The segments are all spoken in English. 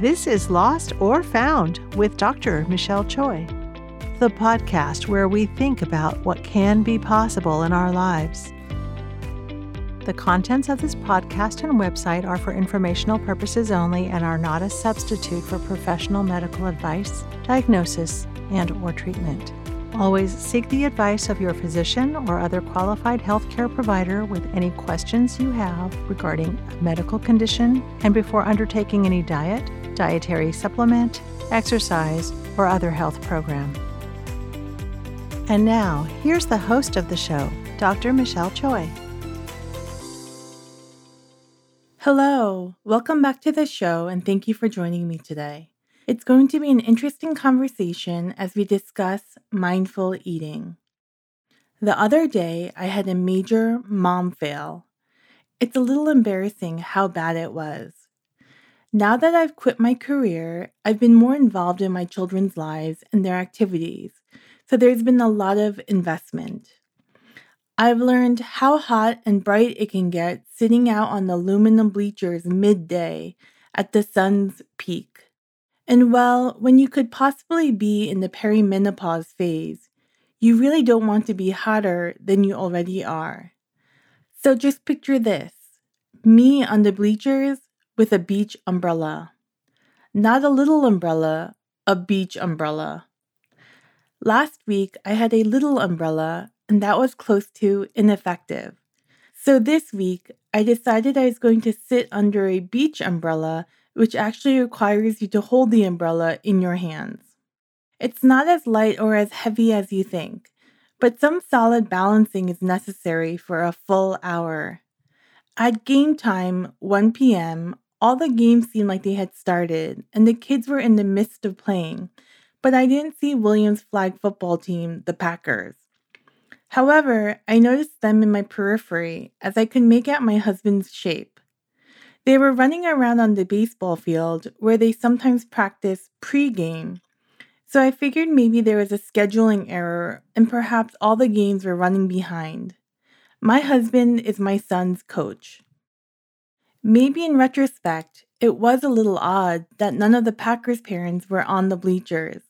This is Lost or Found with Dr. Michelle Choi, the podcast where we think about what can be possible in our lives. The contents of this podcast and website are for informational purposes only and are not a substitute for professional medical advice, diagnosis, and/or treatment. Always seek the advice of your physician or other qualified healthcare provider with any questions you have regarding a medical condition and before undertaking any diet, dietary supplement, exercise, or other health program. And now, here's the host of the show, Dr. Michelle Choi. Hello, welcome back to the show and thank you for joining me today. It's going to be an interesting conversation as we discuss mindful eating. The other day, I had a major mom fail. It's a little embarrassing how bad it was. Now that I've quit my career, I've been more involved in my children's lives and their activities, so there's been a lot of investment. I've learned how hot and bright it can get sitting out on the aluminum bleachers midday at the sun's peak. And well, when you could possibly be in the perimenopause phase, you really don't want to be hotter than you already are. So just picture this, me on the bleachers with a beach umbrella. Not a little umbrella, a beach umbrella. Last week, I had a little umbrella, and that was close to ineffective. So this week, I decided I was going to sit under a beach umbrella, which actually requires you to hold the umbrella in your hands. It's not as light or as heavy as you think, but some solid balancing is necessary for a full hour. At game time, 1 p.m., all the games seemed like they had started, and the kids were in the midst of playing, but I didn't see William's flag football team, the Packers. However, I noticed them in my periphery as I could make out my husband's shape. They were running around on the baseball field where they sometimes practice pre-game, so I figured maybe there was a scheduling error and perhaps all the games were running behind. My husband is my son's coach. Maybe in retrospect, it was a little odd that none of the Packers' parents were on the bleachers.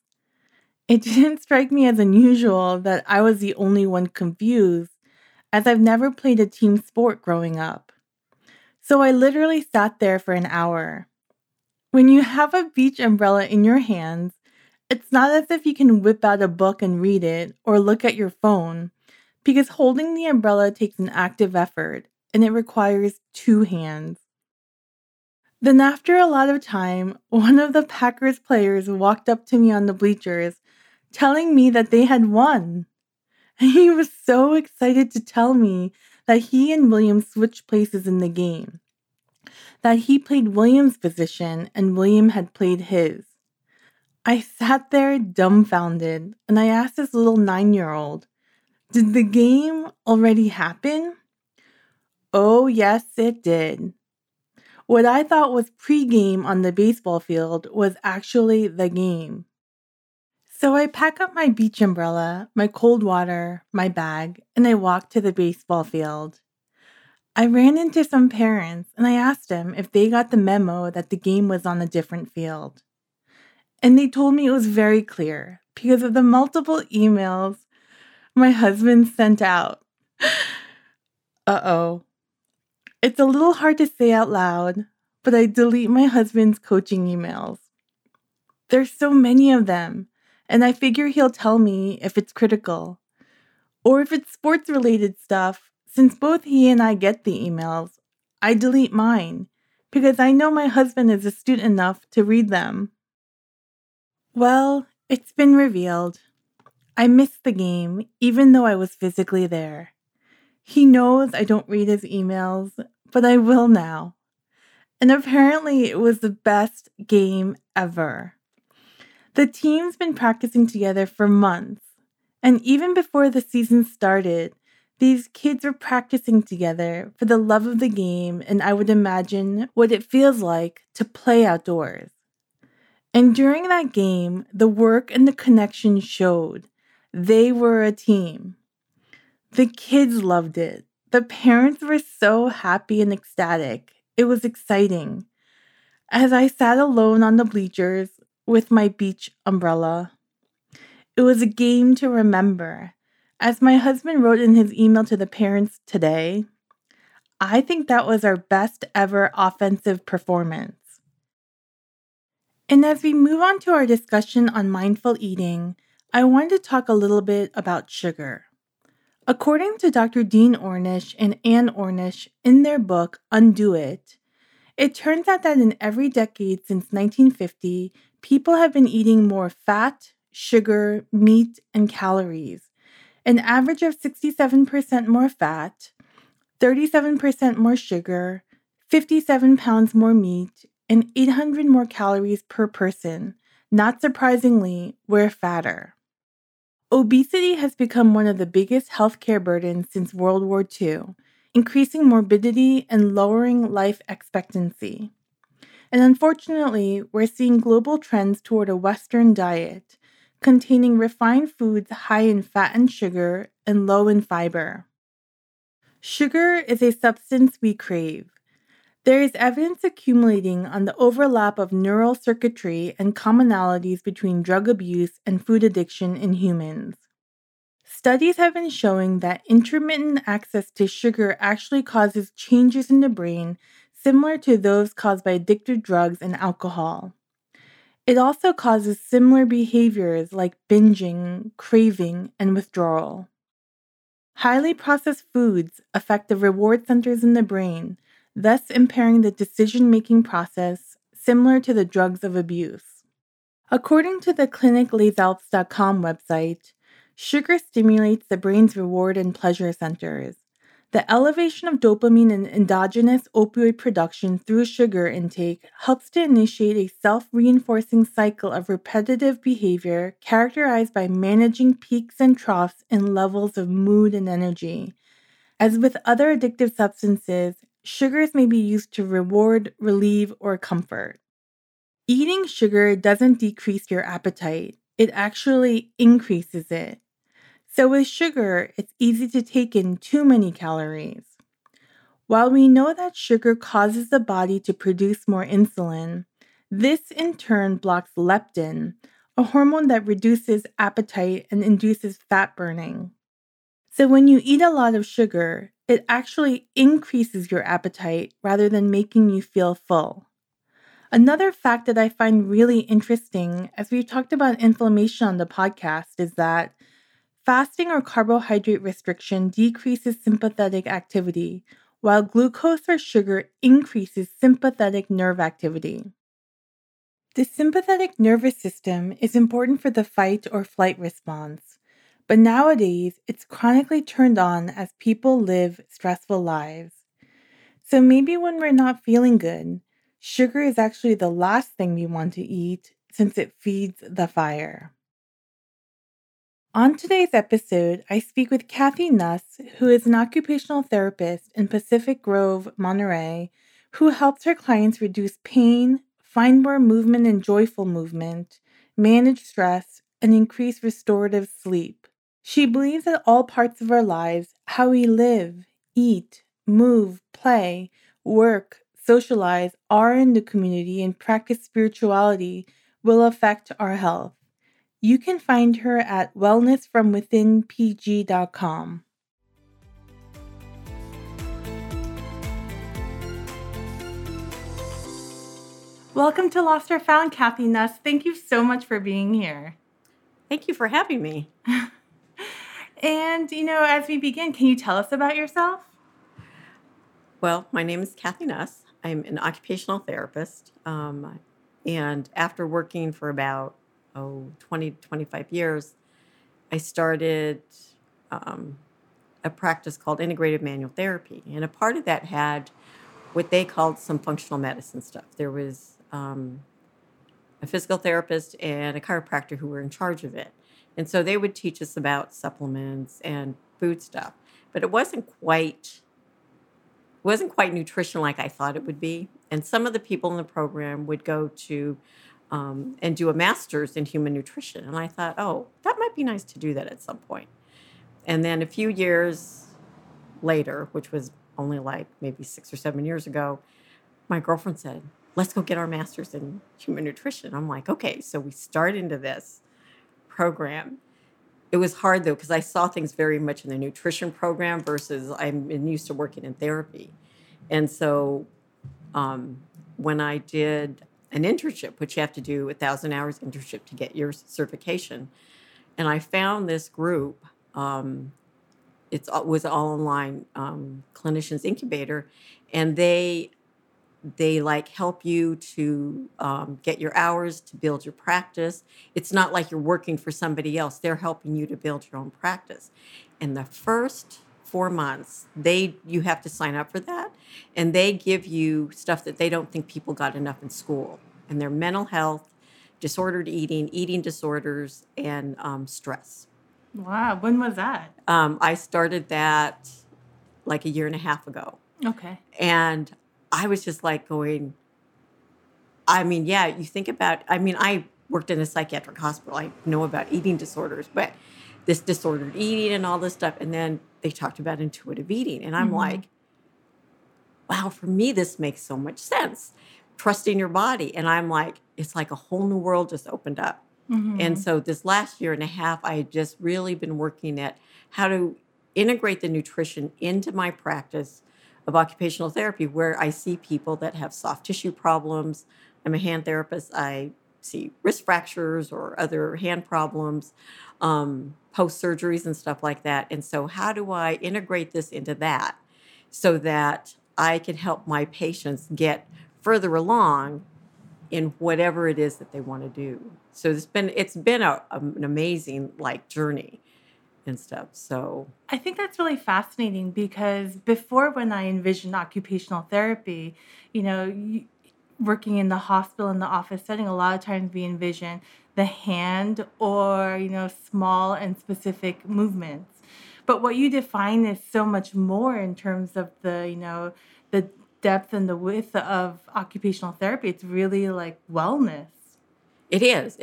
It didn't strike me as unusual that I was the only one confused, as I've never played a team sport growing up. So I literally sat there for an hour. When you have a beach umbrella in your hands, it's not as if you can whip out a book and read it or look at your phone, because holding the umbrella takes an active effort and it requires two hands. Then after a lot of time, one of the Packers players walked up to me on the bleachers telling me that they had won. And he was so excited to tell me that he and William switched places in the game, that he played William's position and William had played his. I sat there dumbfounded, and I asked this little 9-year-old, did the game already happen? Oh, yes, it did. What I thought was pre-game on the baseball field was actually the game. So I pack up my beach umbrella, my cold water, my bag, and I walk to the baseball field. I ran into some parents and I asked them if they got the memo that the game was on a different field. And they told me it was very clear because of the multiple emails my husband sent out. Uh-oh. It's a little hard to say out loud, but I delete my husband's coaching emails. There's so many of them. And I figure he'll tell me if it's critical, or if it's sports-related stuff. Since both he and I get the emails, I delete mine, because I know my husband is astute enough to read them. Well, it's been revealed. I missed the game, even though I was physically there. He knows I don't read his emails, but I will now. And apparently it was the best game ever. The team's been practicing together for months, and even before the season started, these kids were practicing together for the love of the game, and I would imagine what it feels like to play outdoors. And during that game, the work and the connection showed. They were a team. The kids loved it. The parents were so happy and ecstatic. It was exciting. as I sat alone on the bleachers with my beach umbrella. It was a game to remember. As my husband wrote in his email to the parents today, I think that was our best ever offensive performance. And as we move on to our discussion on mindful eating, I wanted to talk a little bit about sugar. According to Dr. Dean Ornish and Ann Ornish in their book, Undo It, it turns out that in every decade since 1950, people have been eating more fat, sugar, meat, and calories, an average of 67% more fat, 37% more sugar, 57 pounds more meat, and 800 more calories per person. Not surprisingly, we're fatter. Obesity has become one of the biggest healthcare burdens since World War II, increasing morbidity and lowering life expectancy. And unfortunately, we're seeing global trends toward a Western diet, containing refined foods high in fat and sugar and low in fiber. Sugar is a substance we crave. There is evidence accumulating on the overlap of neural circuitry and commonalities between drug abuse and food addiction in humans. Studies have been showing that intermittent access to sugar actually causes changes in the brain similar to those caused by addictive drugs and alcohol. It also causes similar behaviors like binging, craving, and withdrawal. Highly processed foods affect the reward centers in the brain, thus impairing the decision-making process similar to the drugs of abuse. According to the ClinicLaysAlts.com website, sugar stimulates the brain's reward and pleasure centers. The elevation of dopamine and endogenous opioid production through sugar intake helps to initiate a self-reinforcing cycle of repetitive behavior characterized by managing peaks and troughs in levels of mood and energy. As with other addictive substances, sugars may be used to reward, relieve, or comfort. Eating sugar doesn't decrease your appetite. It actually increases it. So with sugar, it's easy to take in too many calories. While we know that sugar causes the body to produce more insulin, this in turn blocks leptin, a hormone that reduces appetite and induces fat burning. So when you eat a lot of sugar, it actually increases your appetite rather than making you feel full. Another fact that I find really interesting, as we've talked about inflammation on the podcast, is that fasting or carbohydrate restriction decreases sympathetic activity, while glucose or sugar increases sympathetic nerve activity. The sympathetic nervous system is important for the fight or flight response. But nowadays, it's chronically turned on as people live stressful lives. So maybe when we're not feeling good, sugar is actually the last thing we want to eat since it feeds the fire. On today's episode, I speak with Kathy Nuss, who is an occupational therapist in Pacific Grove, Monterey, who helps her clients reduce pain, find more movement and joyful movement, manage stress, and increase restorative sleep. She believes that all parts of our lives, how we live, eat, move, play, work, socialize, are in the community, and practice spirituality will affect our health. You can find her at wellnessfromwithinpg.com. Welcome to Lost or Found, Kathy Nuss. Thank you so much for being here. Thank you for having me. And, as we begin, can you tell us about yourself? Well, my name is Kathy Nuss. I'm an occupational therapist. And after working for about 20 to 25 years, I started a practice called integrative manual therapy. And a part of that had what they called some functional medicine stuff. There was a physical therapist and a chiropractor who were in charge of it. And so they would teach us about supplements and food stuff. But it wasn't quite nutrition like I thought it would be. And some of the people in the program would go to and do a master's in human nutrition. And I thought, that might be nice to do that at some point. And then a few years later, which was only maybe 6 or 7 years ago, my girlfriend said, let's go get our master's in human nutrition. I'm like, okay. So we start into this program. It was hard, though, because I saw things very much in the nutrition program versus I'm used to working in therapy. And so when I did an internship, which you have to do 1,000 hours internship to get your certification, and I found this group, it was all online, Clinicians Incubator, and they like help you to get your hours, to build your practice. It's not like you're working for somebody else. They're helping you to build your own practice. And the first 4 months, you have to sign up for that. And they give you stuff that they don't think people got enough in school. And their mental health, disordered eating, eating disorders, and stress. Wow. When was that? I started that like 1.5 years ago. Okay. And I was just like going, I mean, yeah, you think about, I mean, I worked in a psychiatric hospital. I know about eating disorders, but this disordered eating and all this stuff. And then they talked about intuitive eating. And I'm mm-hmm. like, wow, for me, this makes so much sense. Trusting your body. And I'm like, it's like a whole new world just opened up. Mm-hmm. And so this last 1.5 years, I had just really been working at how to integrate the nutrition into my practice of occupational therapy, where I see people that have soft tissue problems. I'm a hand therapist. I see wrist fractures or other hand problems, post-surgeries and stuff like that. And so how do I integrate this into that so that I can help my patients get further along in whatever it is that they want to do? So it's been an amazing like journey and stuff. So I think that's really fascinating, because before, when I envisioned occupational therapy, you know, working in the hospital, in the office setting, a lot of times we envision the hand or, you know, small and specific movements. But what you define is so much more in terms of the, you know, the depth and the width of occupational therapy. It's really like wellness. It is.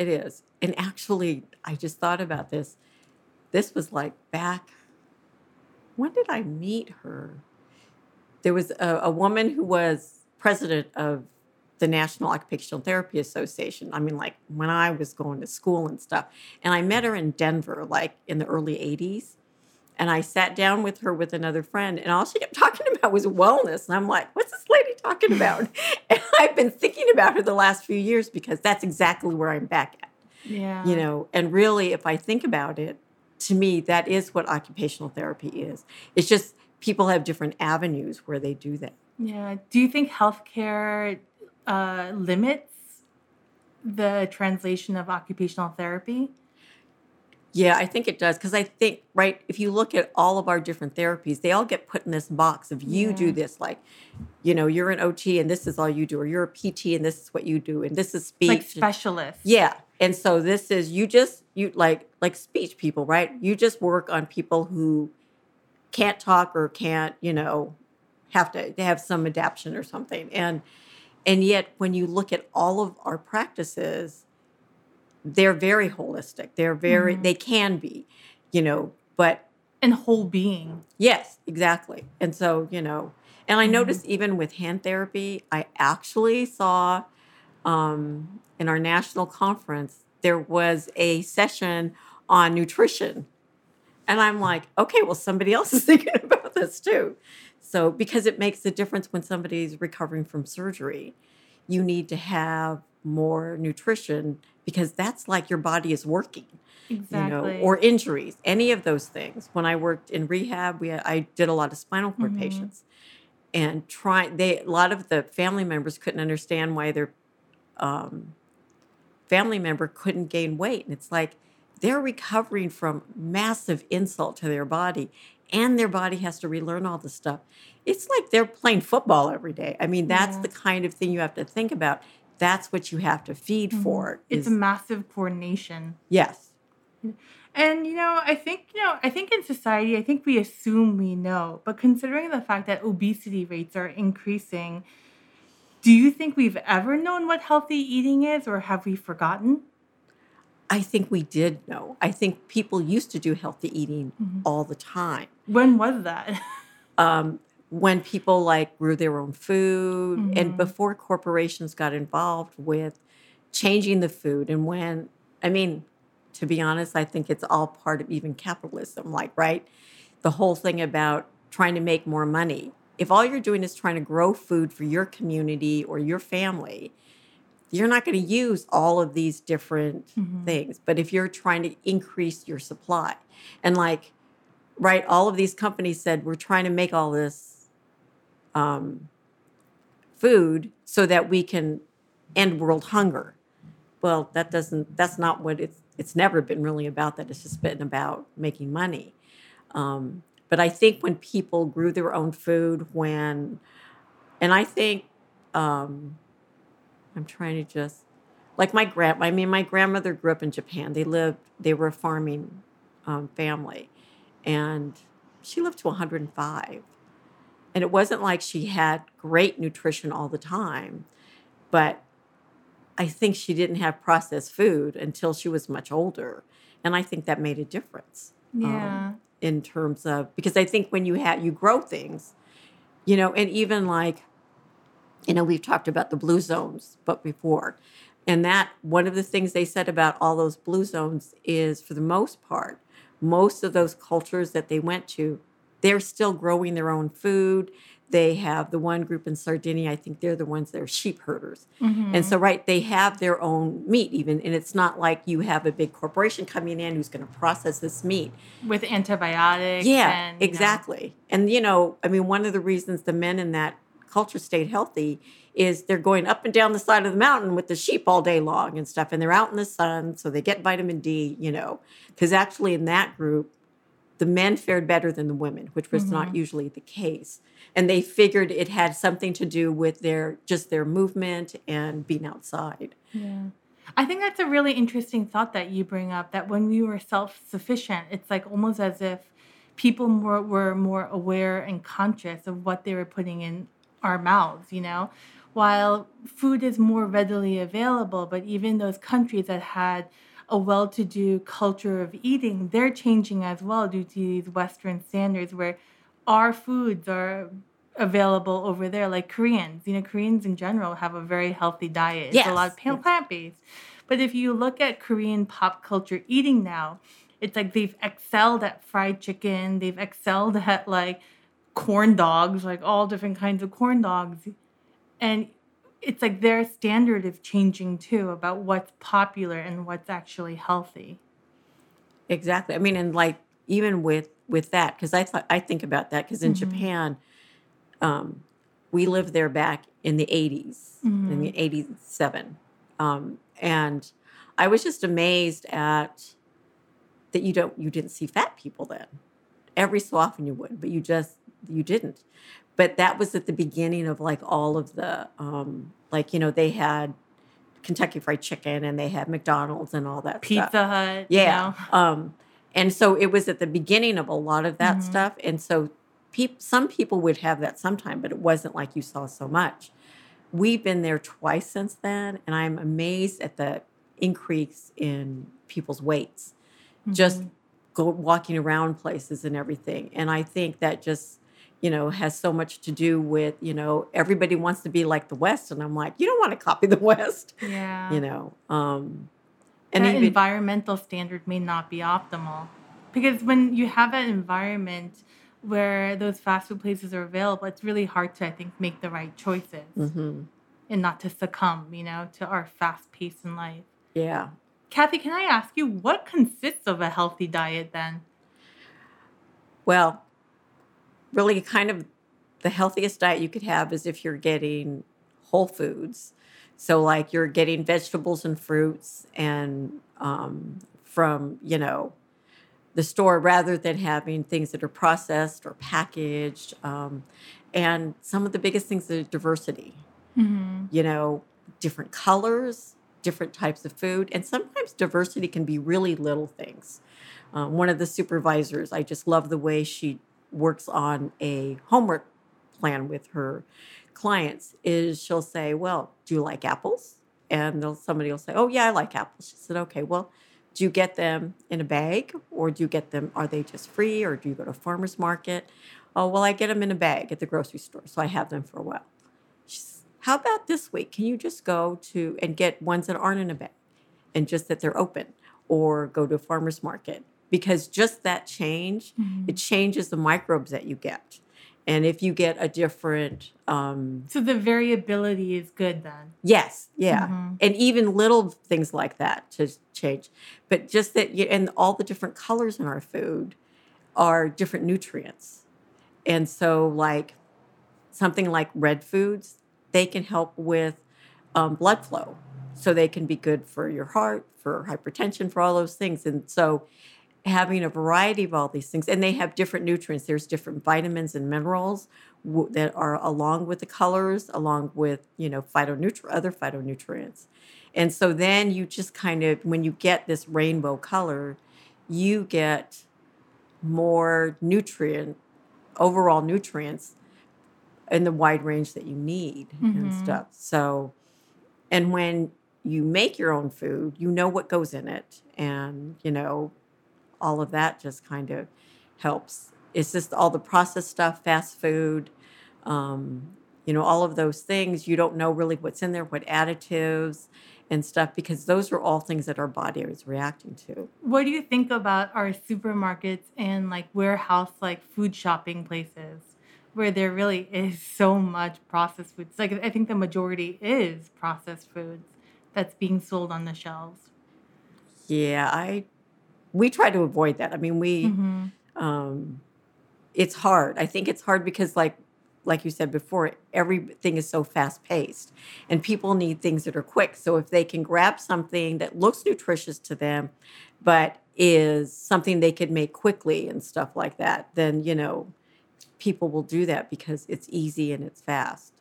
And actually, I just thought about this. This was like back, when did I meet her? There was a woman who was president of the National Occupational Therapy Association. I mean, like when I was going to school and stuff. And I met her in Denver, like in the early 80s. And I sat down with her with another friend, and all she kept talking about was wellness. And I'm like, what's this lady talking about? And I've been thinking about her the last few years, because that's exactly where I'm back at. Yeah. You know, and really, if I think about it, to me, that is what occupational therapy is. It's just people have different avenues where they do that. Yeah. Do you think healthcare limits the translation of occupational therapy? Yeah, I think it does. Because I think, right, if you look at all of our different therapies, they all get put in this box of you do this, like, you know, you're an OT and this is all you do, or you're a PT and this is what you do, and this is speech. Like specialists. Yeah. And so this is, you speech people, right? You just work on people who can't talk or can't, you know, have some adaptation or something. And yet when you look at all of our practices, they're very holistic. They're very, they can be, you know, but. And whole being. Yes, exactly. And so, you know, and I noticed even with hand therapy, I actually saw in our national conference, there was a session on nutrition. And I'm like, okay, well, somebody else is thinking about this too. So, because it makes a difference when somebody's recovering from surgery, you need to have more nutrition, because that's like your body is working, exactly. You know, or injuries, any of those things. When I worked in rehab, I did a lot of spinal cord patients, and a lot of the family members couldn't understand why their family member couldn't gain weight. And it's like they're recovering from massive insult to their body, and their body has to relearn all this stuff. It's like they're playing football every day. I mean, that's the kind of thing you have to think about. That's what you have to feed for. It's a massive coordination. Yes. And, you know, I think in society, I think we assume we know. But considering the fact that obesity rates are increasing, do you think we've ever known what healthy eating is, or have we forgotten? I think we did know. I think people used to do healthy eating all the time. When was that? when people like grew their own food mm-hmm. and before corporations got involved with changing the food. And when, I mean, to be honest, I think it's all part of even capitalism, like, right? The whole thing about trying to make more money. If all you're doing is trying to grow food for your community or your family, you're not going to use all of these different mm-hmm. things. But if you're trying to increase your supply and like, right, all of these companies said, we're trying to make all this food so that we can end world hunger. Well, that's not what it's never been really about that. It's just been about making money. But I think when people grew their own food, and I think, I'm trying to just, like my grandmother grew up in Japan. They were a farming family. And she lived to 105. And it wasn't like she had great nutrition all the time. But I think she didn't have processed food until she was much older. And I think that made a difference. Yeah. In terms of, because I think when you grow things, you know, and even like, you know, we've talked about the blue zones, but before. And that, one of the things they said about all those blue zones is, for the most part, most of those cultures that they went to, they're still growing their own food. They have the one group in Sardinia, I think they're the ones that are sheep herders. Mm-hmm. And so, right, they have their own meat even. And it's not like you have a big corporation coming in who's going to process this meat. With antibiotics. Yeah, and, exactly. Yeah. And, you know, I mean, one of the reasons the men in that culture stayed healthy is they're going up and down the side of the mountain with the sheep all day long and stuff. And they're out in the sun, so they get vitamin D, you know, because actually in that group, the men fared better than the women, which was mm-hmm. not usually the case. And they figured it had something to do with their movement and being outside. Yeah. I think that's a really interesting thought that you bring up, that when we were self-sufficient, it's like almost as if people were more aware and conscious of what they were putting in our mouths, you know, while food is more readily available. But even those countries that had a well-to-do culture of eating, they're changing as well due to these Western standards where our foods are available over there, like Koreans. You know, Koreans in general have a very healthy diet. Yes. It's a lot of plant-based. But if you look at Korean pop culture eating now, it's like they've excelled at fried chicken. They've excelled at, like, corn dogs, like all different kinds of corn dogs. And it's like their standard is changing too about what's popular and what's actually healthy. Exactly. I mean, and like even with that, because I think about that because in mm-hmm. Japan, we lived there back in the 80s, mm-hmm. in the 87. And I was just amazed at that you didn't see fat people then. Every so often you would, but you didn't. But that was at the beginning of like all of the, like, you know, they had Kentucky Fried Chicken and they had McDonald's and all that Pizza stuff. Pizza Hut. Yeah. You know. And so it was at the beginning of a lot of that mm-hmm. stuff. And so some people would have that sometime, but it wasn't like you saw so much. We've been there twice since then. And I'm amazed at the increase in people's weights. Mm-hmm. Just walking around places and everything. And I think that just, you know, has so much to do with, you know, everybody wants to be like the West. And I'm like, you don't want to copy the West. Yeah. You know. And that environmental standard may not be optimal. Because when you have an environment where those fast food places are available, it's really hard to, I think, make the right choices. Mm-hmm. And not to succumb, you know, to our fast pace in life. Yeah. Kathy, can I ask you, what consists of a healthy diet then? Well, really kind of the healthiest diet you could have is if you're getting whole foods. So like you're getting vegetables and fruits and from, you know, the store rather than having things that are processed or packaged. And some of the biggest things is diversity, mm-hmm. you know, different colors, different types of food. And sometimes diversity can be really little things. One of the supervisors, I just love the way she works on a homework plan with her clients, is she'll say, well, do you like apples? And somebody will say, oh, yeah, I like apples. She said, okay, well, do you get them in a bag or do you get them, are they just free or do you go to a farmer's market? Oh, well, I get them in a bag at the grocery store, so I have them for a while. She says, how about this week? Can you just go to and get ones that aren't in a bag and just that they're open, or go to a farmer's market? Because just that change, it changes the microbes that you get. And if you get a different... So the variability is good then. Yes, yeah. Mm-hmm. And even little things like that to change. But just that, and all the different colors in our food are different nutrients. And so like something like red foods, they can help with blood flow. So they can be good for your heart, for hypertension, for all those things. And so... having a variety of all these things, and they have different nutrients. There's different vitamins and minerals that are along with the colors, along with, you know, other phytonutrients. And so then you just kind of, when you get this rainbow color, you get more overall nutrients in the wide range that you need and stuff. So, and when you make your own food, you know what goes in it, and, you know, all of that just kind of helps. It's just all the processed stuff, fast food, all of those things. You don't know really what's in there, what additives and stuff, because those are all things that our body is reacting to. What do you think about our supermarkets and like warehouse, like food shopping places where there really is so much processed foods? Like I think the majority is processed foods that's being sold on the shelves. Yeah, we try to avoid that. I mean, it's hard. I think it's hard because like you said before, everything is so fast paced and people need things that are quick. So if they can grab something that looks nutritious to them, but is something they could make quickly and stuff like that, then, you know, people will do that because it's easy and it's fast.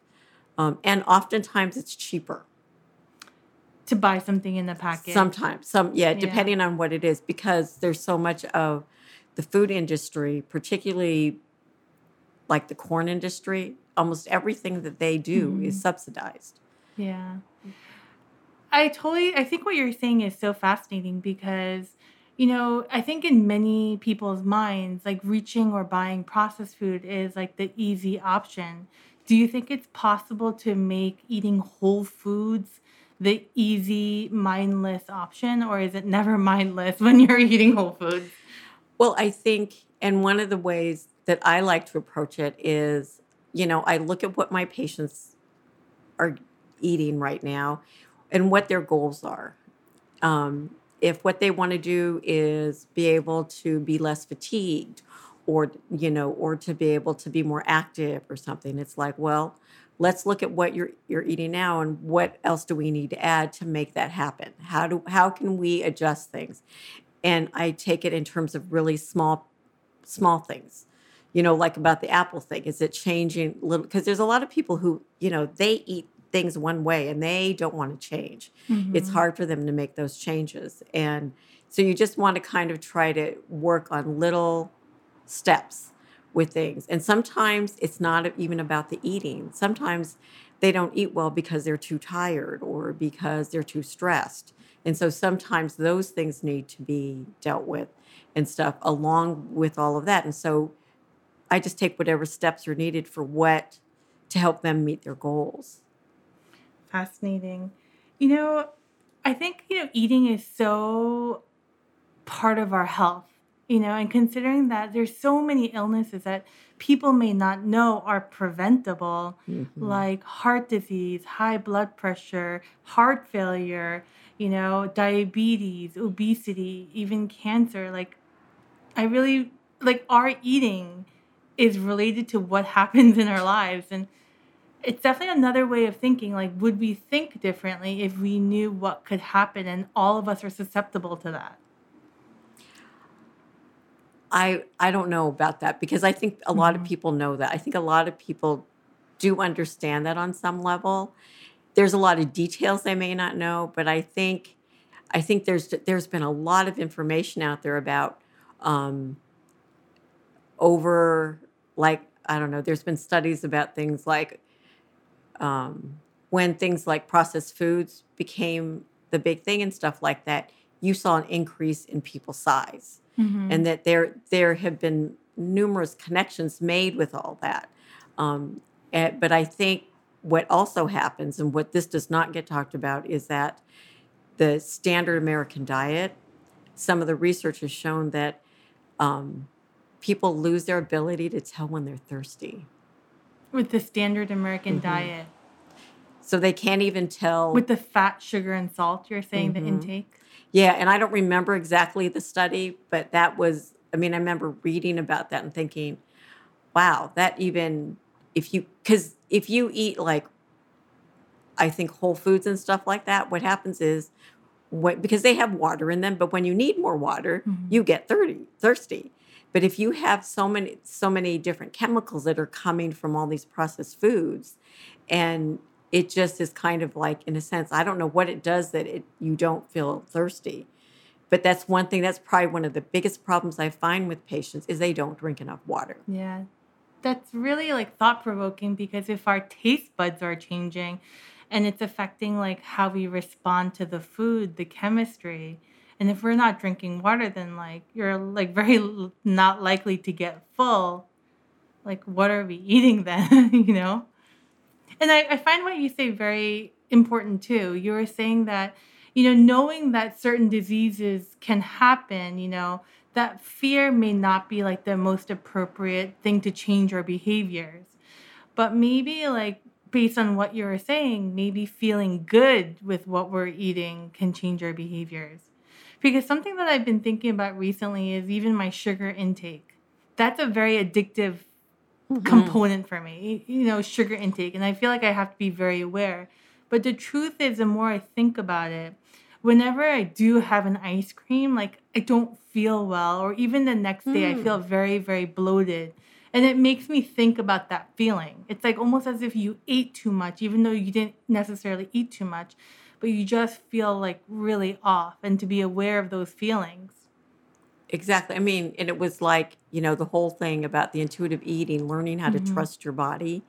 And oftentimes it's cheaper. To buy something in the package. Sometimes. Depending on what it is, because there's so much of the food industry, particularly like the corn industry, almost everything that they do is subsidized. Yeah. I think what you're saying is so fascinating because, you know, I think in many people's minds, like reaching or buying processed food is like the easy option. Do you think it's possible to make eating whole foods the easy, mindless option, or is it never mindless when you're eating whole foods? Well, I think, and one of the ways that I like to approach it is, you know, I look at what my patients are eating right now and what their goals are. If what they want to do is be able to be less fatigued or, you know, or to be able to be more active or something, it's like, well, let's look at what you're eating now and what else do we need to add to make that happen? How can we adjust things? And I take it in terms of really small things, you know, like about the apple thing. Is it changing little? Because there's a lot of people who, you know, they eat things one way and they don't want to change. Mm-hmm. It's hard for them to make those changes. And so you just want to kind of try to work on little steps with things. And sometimes it's not even about the eating. Sometimes they don't eat well because they're too tired or because they're too stressed. And so sometimes those things need to be dealt with and stuff along with all of that. And so I just take whatever steps are needed for what to help them meet their goals. Fascinating. You know, I think, you know, eating is so part of our health. You know, and considering that there's so many illnesses that people may not know are preventable, like heart disease, high blood pressure, heart failure, you know, diabetes, obesity, even cancer. Like, I really, like, our eating is related to what happens in our lives. And it's definitely another way of thinking, like, would we think differently if we knew what could happen? And all of us are susceptible to that. I don't know about that because I think a lot of people know that. I think a lot of people do understand that on some level. There's a lot of details they may not know, but I think there's been a lot of information out there about there's been studies about things like when things like processed foods became the big thing and stuff like that, you saw an increase in people's size. Mm-hmm. And that there have been numerous connections made with all that. But I think what also happens, and what this does not get talked about, is that the standard American diet, some of the research has shown that people lose their ability to tell when they're thirsty. With the standard American diet. So they can't even tell. With the fat, sugar, and salt, you're saying, the intake? Yeah, and I don't remember exactly the study, but that was, I mean, I remember reading about that and thinking, wow, that even, if you eat like, I think whole foods and stuff like that, what happens is, because they have water in them, but when you need more water, you get thirsty. But if you have so many different chemicals that are coming from all these processed foods, and it just is kind of like, in a sense, I don't know what it does that you don't feel thirsty. But that's one thing, that's probably one of the biggest problems I find with patients, is they don't drink enough water. Yeah, that's really like thought-provoking, because if our taste buds are changing and it's affecting like how we respond to the food, the chemistry, and if we're not drinking water, then like you're like very not likely to get full. Like, what are we eating then, you know? And I find what you say very important too. You were saying that, you know, knowing that certain diseases can happen, you know, that fear may not be like the most appropriate thing to change our behaviors. But maybe like based on what you were saying, maybe feeling good with what we're eating can change our behaviors. Because something that I've been thinking about recently is even my sugar intake. That's a very addictive component for me, you know, sugar intake. And I feel like I have to be very aware. But the truth is, the more I think about it, whenever I do have an ice cream, like I don't feel well, or even the next day I feel very, very bloated. And it makes me think about that feeling. It's like almost as if you ate too much, even though you didn't necessarily eat too much, but you just feel like really off, and to be aware of those feelings. Exactly. I mean, and it was like, you know, the whole thing about the intuitive eating, learning how to trust your body.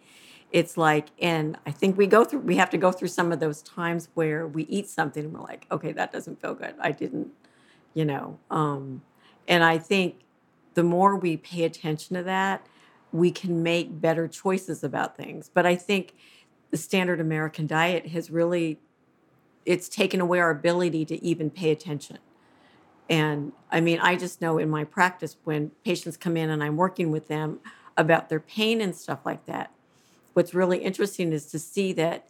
It's like, and I think we have to go through some of those times where we eat something and we're like, okay, that doesn't feel good. I didn't, you know. And I think the more we pay attention to that, we can make better choices about things. But I think the standard American diet has really, it's taken away our ability to even pay attention. And I mean, I just know in my practice, when patients come in and I'm working with them about their pain and stuff like that, what's really interesting is to see that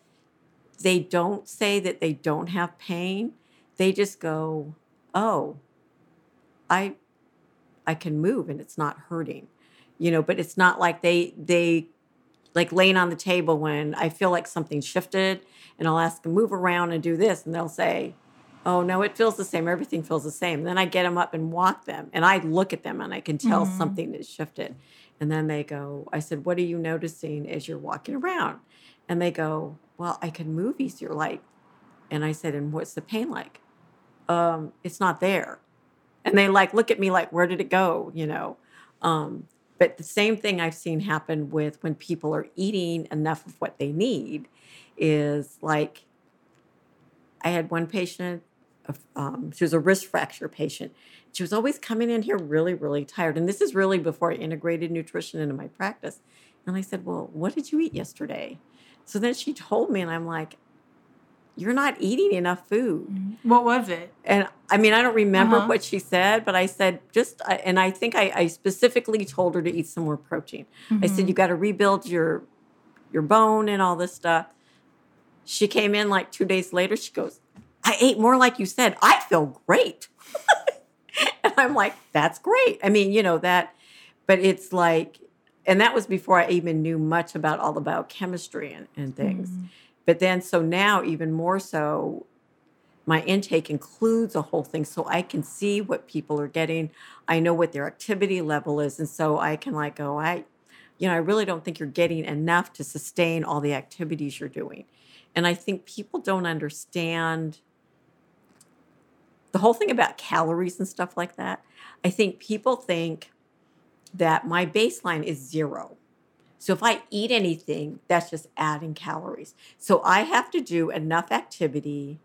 they don't say that they don't have pain. They just go, oh, I can move and it's not hurting, you know. But it's not like they like laying on the table when I feel like something shifted and I'll ask them, move around and do this. And they'll say, oh, no, it feels the same. Everything feels the same. And then I get them up and walk them. And I look at them and I can tell something has shifted. And then they go, I said, what are you noticing as you're walking around? And they go, well, I can move easier. Like, and I said, and what's the pain like? It's not there. And they like, look at me like, where did it go? You know? But the same thing I've seen happen with when people are eating enough of what they need is like, I had one patient, she was a wrist fracture patient. She was always coming in here really, really tired. And this is really before I integrated nutrition into my practice. And I said, well, what did you eat yesterday? So then she told me, and I'm like, you're not eating enough food. What was it? And I mean, I don't remember what she said, but I said and I think I specifically told her to eat some more protein. I said, you got to rebuild your bone and all this stuff. She came in like 2 days later. She goes, I ate more like you said. I feel great. And I'm like, that's great. I mean, you know that, but it's like, and that was before I even knew much about all the biochemistry and things. But then, so now even more so, my intake includes a whole thing so I can see what people are getting. I know what their activity level is. And so I can like go, I really don't think you're getting enough to sustain all the activities you're doing. And I think people don't understand the whole thing about calories and stuff like that. I think people think that my baseline is zero. So if I eat anything, that's just adding calories. So I have to do enough activity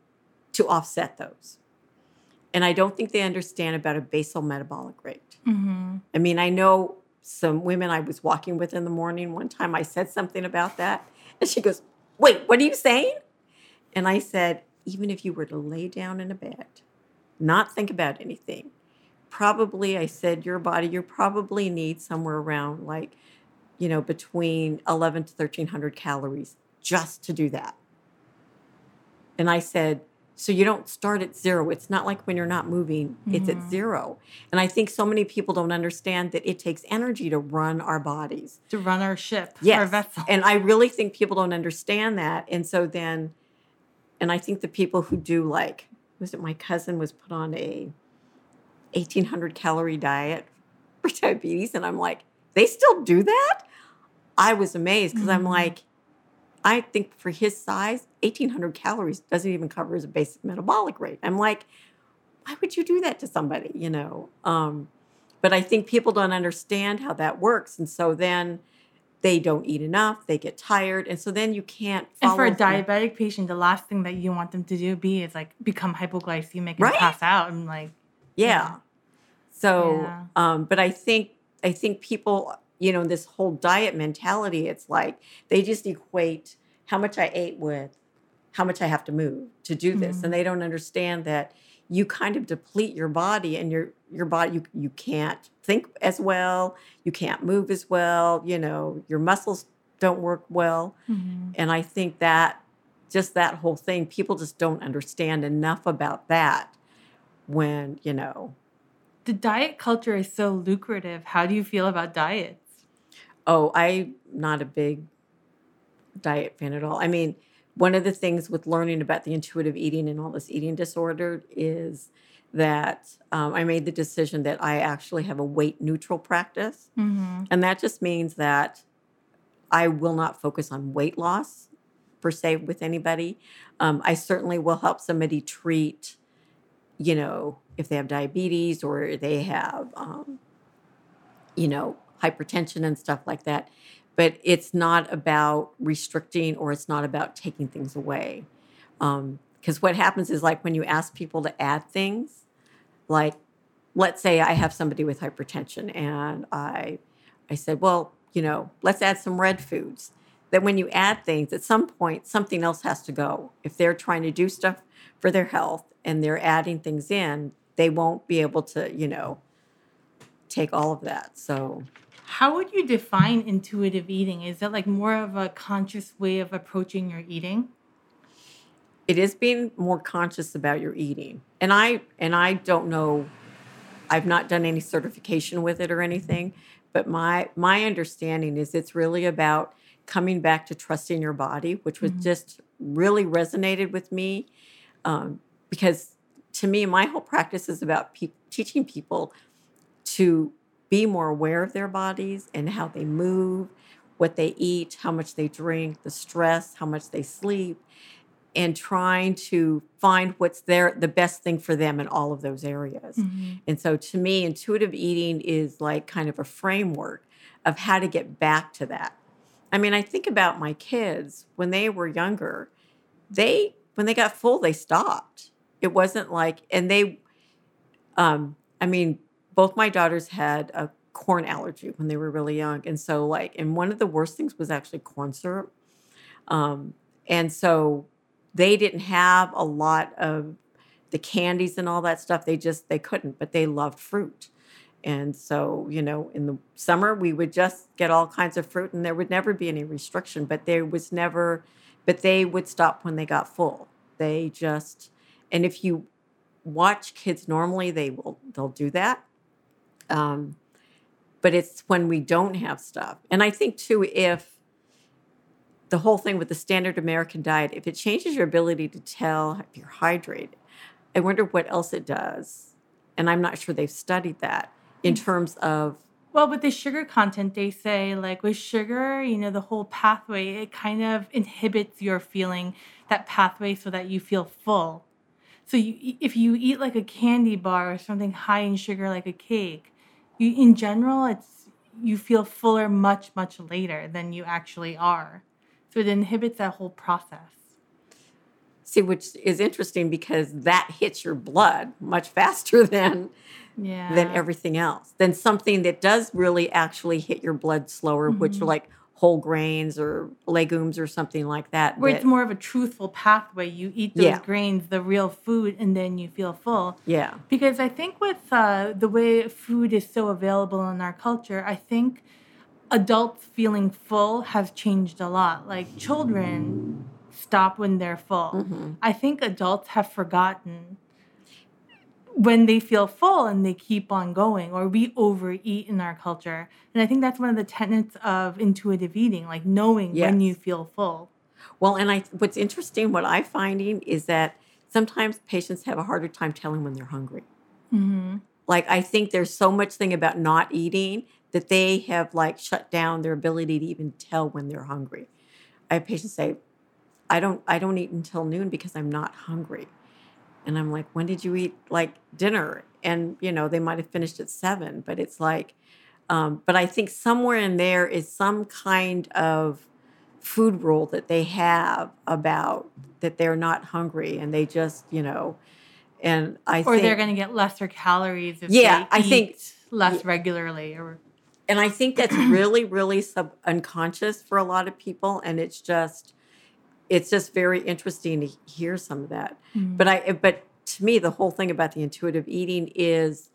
to offset those. And I don't think they understand about a basal metabolic rate. I mean, I know some women I was walking with in the morning. One time I said something about that, and she goes, "Wait, what are you saying?" And I said, even if you were to lay down in a bed, not think about anything, probably, I said, your body, you probably need somewhere around like, you know, between 11 to 1,300 calories just to do that. And I said, so you don't start at zero. It's not like when you're not moving, mm-hmm. it's at zero. And I think so many people don't understand that it takes energy to run our bodies. To run our ship, yes. Our vessel. And I really think people don't understand that. And so then, and I think the people who do, like, was it my cousin was put on a 1,800 calorie diet for diabetes. And I'm like, they still do that? I was amazed because mm-hmm. I'm like, I think for his size, 1,800 calories doesn't even cover his basic metabolic rate. I'm like, why would you do that to somebody, you know? But I think people don't understand how that works. And so then they don't eat enough, they get tired, and so then you can't follow. And for a diabetic patient, the last thing that you want them to do be is like become hypoglycemic and right? pass out and like. Yeah. So, yeah. But I think people, you know, this whole diet mentality, it's like they just equate how much I ate with how much I have to move to do this. Mm-hmm. And they don't understand that you kind of deplete your body, and your body, you can't think as well. You can't move as well. You know, your muscles don't work well. Mm-hmm. And I think that just that whole thing, people just don't understand enough about that when, you know. The diet culture is so lucrative. How do you feel about diets? Oh, I'm not a big diet fan at all. I mean, one of the things with learning about the intuitive eating and all this eating disorder is that I made the decision that I actually have a weight neutral practice. Mm-hmm. And that just means that I will not focus on weight loss per se with anybody. I certainly will help somebody treat, you know, if they have diabetes or they have, you know, hypertension and stuff like that. But it's not about restricting, or it's not about taking things away. Because what happens is, like, when you ask people to add things, like, let's say I have somebody with hypertension and I said, well, you know, let's add some red foods. That when you add things, at some point, something else has to go. If they're trying to do stuff for their health and they're adding things in, they won't be able to, you know, take all of that. So... How would you define intuitive eating? Is that like more of a conscious way of approaching your eating? It is being more conscious about your eating. And I don't know, I've not done any certification with it or anything, but my understanding is it's really about coming back to trusting your body, which was mm-hmm. just really resonated with me. Because to me, my whole practice is about teaching people to be more aware of their bodies and how they move, what they eat, how much they drink, the stress, how much they sleep, and trying to find what's the best thing for them in all of those areas. Mm-hmm. And so to me, intuitive eating is like kind of a framework of how to get back to that. I mean, I think about my kids when they were younger, when they got full, they stopped. It wasn't like, and they, I mean, both my daughters had a corn allergy when they were really young. And so like, and one of the worst things was actually corn syrup. And so they didn't have a lot of the candies and all that stuff. They couldn't, but they loved fruit. And so, you know, in the summer we would just get all kinds of fruit and there would never be any restriction, but they would stop when they got full. And if you watch kids normally, they'll do that. But it's when we don't have stuff. And I think, too, if the whole thing with the standard American diet, if it changes your ability to tell if you're hydrated, I wonder what else it does. And I'm not sure they've studied that in terms of... Well, with the sugar content, they say, like, with sugar, you know, the whole pathway, it kind of inhibits your feeling, that pathway, so that you feel full. So if you eat like a candy bar or something high in sugar like a cake, in general, you feel fuller much, much later than you actually are. So it inhibits that whole process. See, which is interesting because that hits your blood much faster than everything else, than something that does really actually hit your blood slower, mm-hmm. which are like whole grains or legumes or something like that. Where it's more of a truthful pathway. You eat those grains, the real food, and then you feel full. Yeah. Because I think with the way food is so available in our culture, I think adults feeling full has changed a lot. Like children stop when they're full. Mm-hmm. I think adults have forgotten when they feel full and they keep on going, or we overeat in our culture. And I think that's one of the tenets of intuitive eating, like knowing when you feel full. Well, and what's interesting, what I'm finding is that sometimes patients have a harder time telling when they're hungry. Mm-hmm. Like, I think there's so much thing about not eating that they have like shut down their ability to even tell when they're hungry. I have patients say, I don't eat until noon because I'm not hungry. And I'm like, when did you eat like dinner? And, you know, they might have finished at 7, but it's like, but I think somewhere in there is some kind of food rule that they have about that they're not hungry and they just, you know, and I think they're going to get lesser calories if they eat less regularly. And I think that's really, really unconscious for a lot of people. And it's just very interesting to hear some of that. Mm-hmm. But to me, the whole thing about the intuitive eating is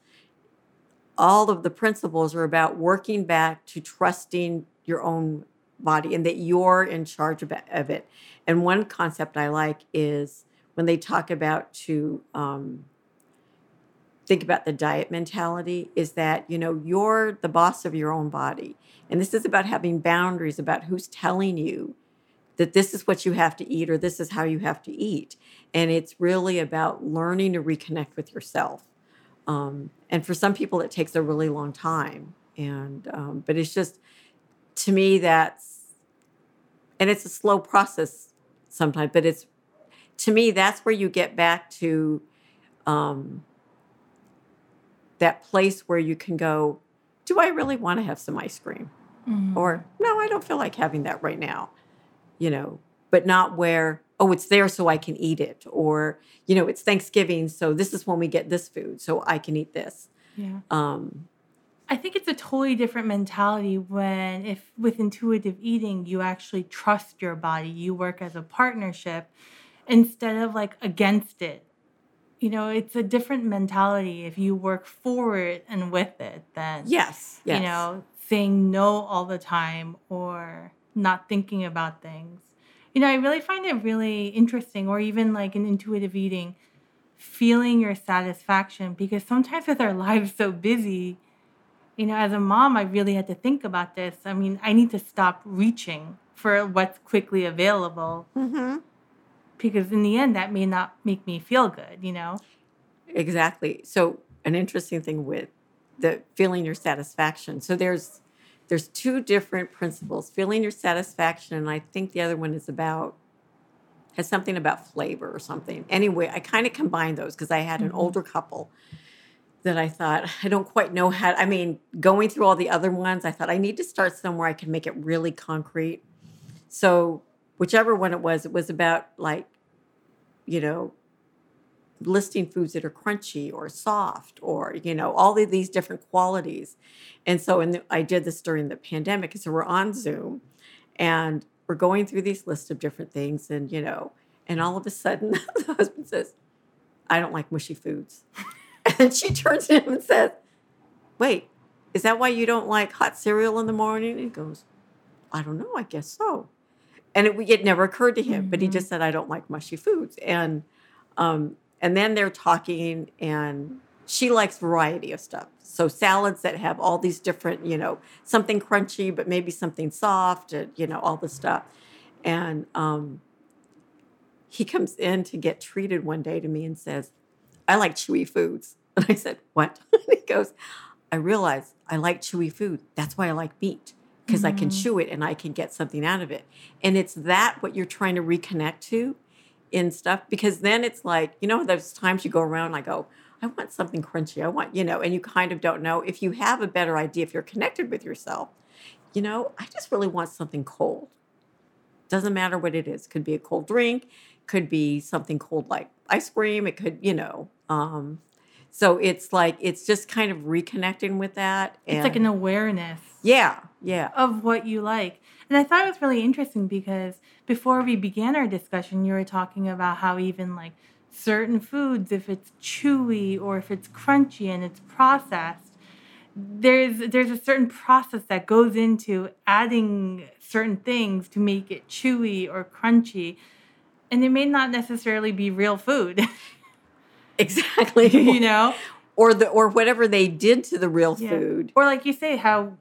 all of the principles are about working back to trusting your own body and that you're in charge of it. And one concept I like is when they talk about to think about the diet mentality is that, you know, you're the boss of your own body. And this is about having boundaries about who's telling you that this is what you have to eat or this is how you have to eat. And it's really about learning to reconnect with yourself. And for some people, it takes a really long time. And but it's just, to me, and it's a slow process sometimes, but it's, to me, that's where you get back to that place where you can go, do I really want to have some ice cream? Mm-hmm. Or, no, I don't feel like having that right now. You know, but not where, oh, it's there so I can eat it. Or, you know, it's Thanksgiving, so this is when we get this food, so I can eat this. Yeah. I think it's a totally different mentality when, if with intuitive eating, you actually trust your body. You work as a partnership instead of like against it. You know, it's a different mentality if you work for it and with it than, you know, saying no all the time or not thinking about things. You know, I really find it really interesting, or even like in intuitive eating, feeling your satisfaction, because sometimes with our lives so busy, you know, as a mom, I really had to think about this. I mean, I need to stop reaching for what's quickly available, mm-hmm. because in the end, that may not make me feel good, you know? Exactly. So an interesting thing with the feeling your satisfaction. So there's two different principles, feeling your satisfaction, and I think the other one is has something about flavor or something. Anyway, I kind of combined those because I had an older couple that I thought, I don't quite know how, I mean, going through all the other ones, I thought I need to start somewhere I can make it really concrete. So whichever one it was about like, you know, listing foods that are crunchy or soft or, you know, all of these different qualities. And so I did this during the pandemic. And so we're on Zoom and we're going through these lists of different things. And, you know, and all of a sudden the husband says, I don't like mushy foods. And she turns to him and says, wait, is that why you don't like hot cereal in the morning? And he goes, I don't know. I guess so. And it never occurred to him, mm-hmm. but he just said, I don't like mushy foods. And then they're talking, and she likes variety of stuff. So salads that have all these different, you know, something crunchy, but maybe something soft, and, you know, all this stuff. And he comes in to get treated one day to me and says, I like chewy foods. And I said, what? And he goes, I realize I like chewy food. That's why I like meat, because mm-hmm. I can chew it and I can get something out of it. And it's that what you're trying to reconnect to in stuff, because then it's like, you know, those times you go around, I go, I want something crunchy. I want, you know, and you kind of don't know. If you have a better idea, if you're connected with yourself, you know, I just really want something cold. Doesn't matter what it is. Could be a cold drink, could be something cold like ice cream. It could, so it's like, it's just kind of reconnecting with that. It's like an awareness. Yeah, yeah. Of what you like. And I thought it was really interesting because before we began our discussion, you were talking about how even like certain foods, if it's chewy or if it's crunchy and it's processed, there's a certain process that goes into adding certain things to make it chewy or crunchy. And it may not necessarily be real food. Exactly. Or whatever they did to the real food. Or like you say, how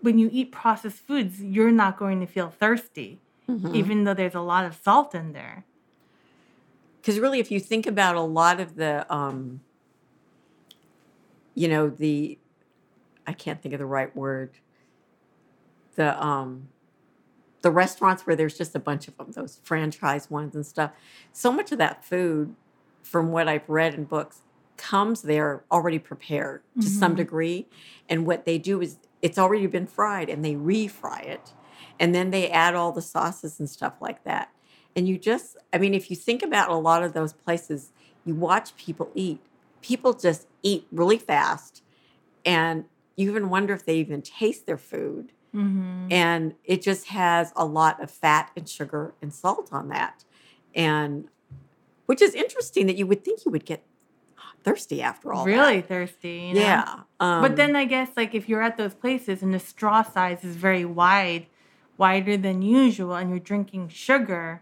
when you eat processed foods, you're not going to feel thirsty, even though there's a lot of salt in there. Because really, if you think about a lot of the, I can't think of the right word, the restaurants where there's just a bunch of them, those franchise ones and stuff, so much of that food, from what I've read in books, comes there already prepared to some degree. And what they do is it's already been fried and they refry it. And then they add all the sauces and stuff like that. And you just, if you think about a lot of those places, you watch people eat. People just eat really fast. And you even wonder if they even taste their food. And it just has a lot of fat and sugar and salt on that. And which is interesting that you would think you would get thirsty after all really that. Thirsty. Yeah. But then I guess like if you're at those places and the straw size is very wide, wider than usual, and you're drinking sugar,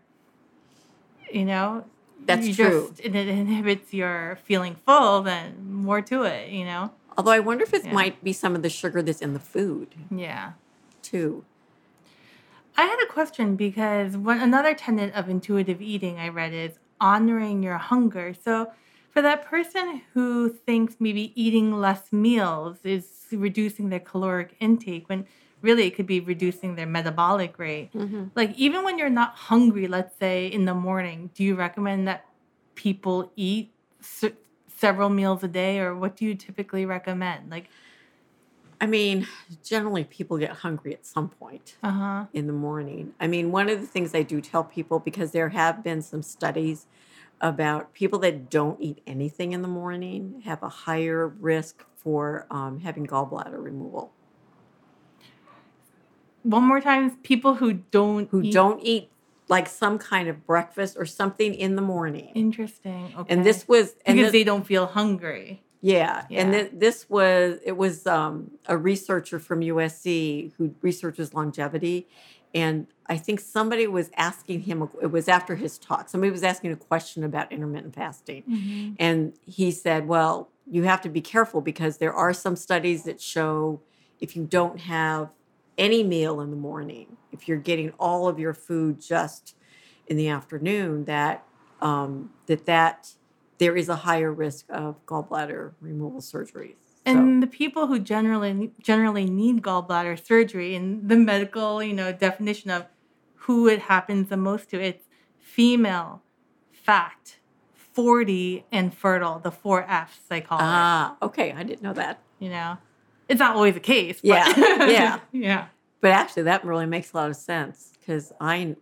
that's true. And it inhibits your feeling full, then more to it, Although I wonder if it might be some of the sugar that's in the food. Yeah. Too. I had a question because another tenet of intuitive eating I read is honoring your hunger. So for that person who thinks maybe eating less meals is reducing their caloric intake, when really it could be reducing their metabolic rate. Like even when you're not hungry, let's say in the morning, do you recommend that people eat several meals a day, or what do you typically recommend? Generally people get hungry at some point in the morning. One of the things I do tell people, because there have been some studies about people that don't eat anything in the morning have a higher risk for having gallbladder removal. One more time, people who don't eat like some kind of breakfast or something in the morning. Interesting. Okay. And this was because they don't feel hungry. Yeah. And this was a researcher from USC who researches longevity. And I think somebody was asking him, it was after his talk, somebody was asking a question about intermittent fasting. And he said, well, you have to be careful because there are some studies that show if you don't have any meal in the morning, if you're getting all of your food just in the afternoon, that there is a higher risk of gallbladder removal surgeries. So. And the people who generally need gallbladder surgery, in the medical, definition of who it happens the most to, it's female, fat, 40, and fertile, the 4 Fs they call it. Ah, okay. I didn't know that. It's not always the case. But yeah. But actually, that really makes a lot of sense because I've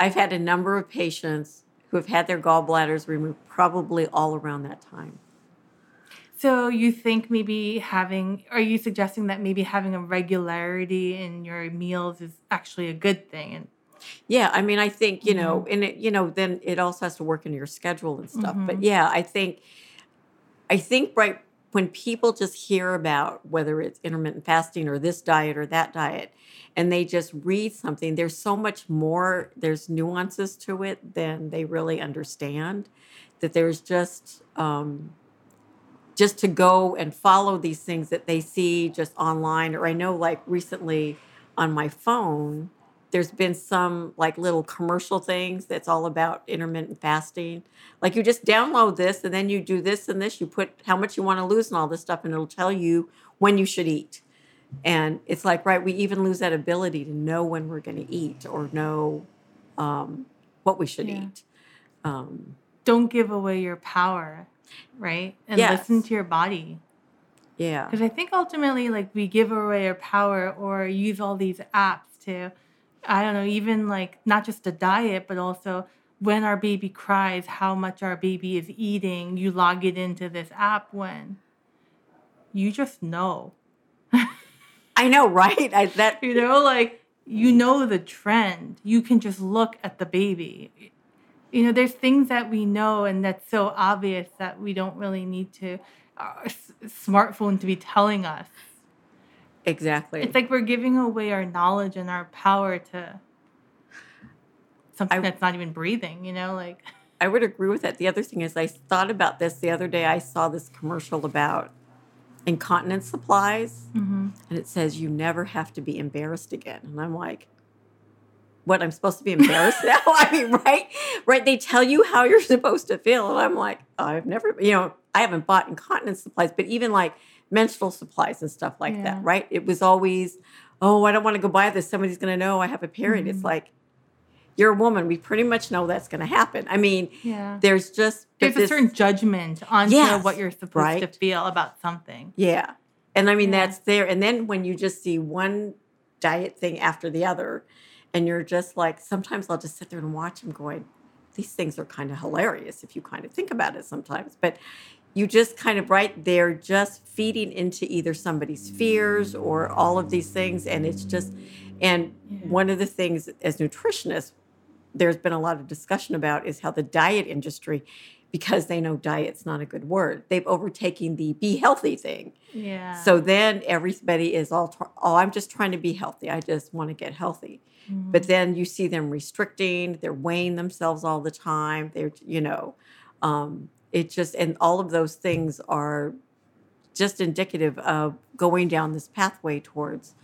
had a number of patients who have had their gallbladders removed probably all around that time. So you think are you suggesting that maybe having a regularity in your meals is actually a good thing? Yeah, I think, and it, then it also has to work into your schedule and stuff. But yeah, I think right when people just hear about whether it's intermittent fasting or this diet or that diet, and they just read something, there's so much more, there's nuances to it than they really understand, that there's just to go and follow these things that they see just online. Or I know like recently on my phone, there's been some like little commercial things that's all about intermittent fasting. Like you just download this and then you do this and this, you put how much you want to lose and all this stuff, and it'll tell you when you should eat. And it's like, right, we even lose that ability to know when we're going to eat or know what we should eat. Don't give away your power. Right? And listen to your body. Yeah. Because I think ultimately, like, we give away our power or use all these apps to, even, like, not just a diet, but also when our baby cries, how much our baby is eating. You log it into this app when you just know. I know, right? You know the trend. You can just look at the baby. You know, there's things that we know and that's so obvious that we don't really need to smartphone to be telling us. Exactly. It's like we're giving away our knowledge and our power to something that's not even breathing, you know, like. I would agree with that. The other thing is I thought about this the other day. I saw this commercial about incontinence supplies. Mm-hmm. And it says, you never have to be embarrassed again. And I'm like, what, I'm supposed to be embarrassed now? I mean, right? Right. They tell you how you're supposed to feel. And I'm like, I've never, I haven't bought incontinence supplies, but even like menstrual supplies and stuff like that, right? It was always, oh, I don't want to go buy this. Somebody's going to know I have a period. Mm-hmm. It's like, you're a woman. We pretty much know that's going to happen. I mean, there's just... There's a certain judgment on what you're supposed to feel about something. Yeah. And I mean, that's there. And then when you just see one diet thing after the other, and you're just like, sometimes I'll just sit there and watch them going, these things are kind of hilarious if you kind of think about it sometimes. But you just kind of, they're just feeding into either somebody's fears or all of these things. And it's just... And one of the things as nutritionists, there's been a lot of discussion about is how the diet industry, because they know diet's not a good word, they've overtaken the be healthy thing. Yeah. So then everybody is all, I'm just trying to be healthy. I just want to get healthy. Mm-hmm. But then you see them restricting, they're weighing themselves all the time. They're, it just, and all of those things are just indicative of going down this pathway towards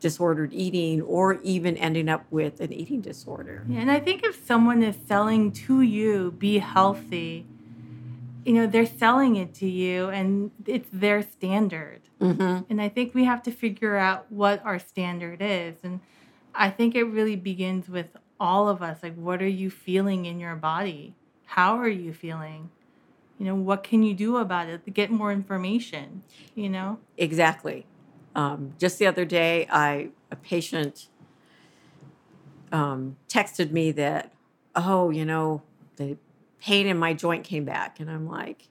disordered eating or even ending up with an eating disorder. Yeah, and I think if someone is selling to you, be healthy, they're selling it to you and it's their standard. Mm-hmm. And I think we have to figure out what our standard is. And I think it really begins with all of us. Like, what are you feeling in your body? How are you feeling? What can you do about it? Get more information, Exactly. Just the other day, a patient texted me that, the pain in my joint came back. And I'm like,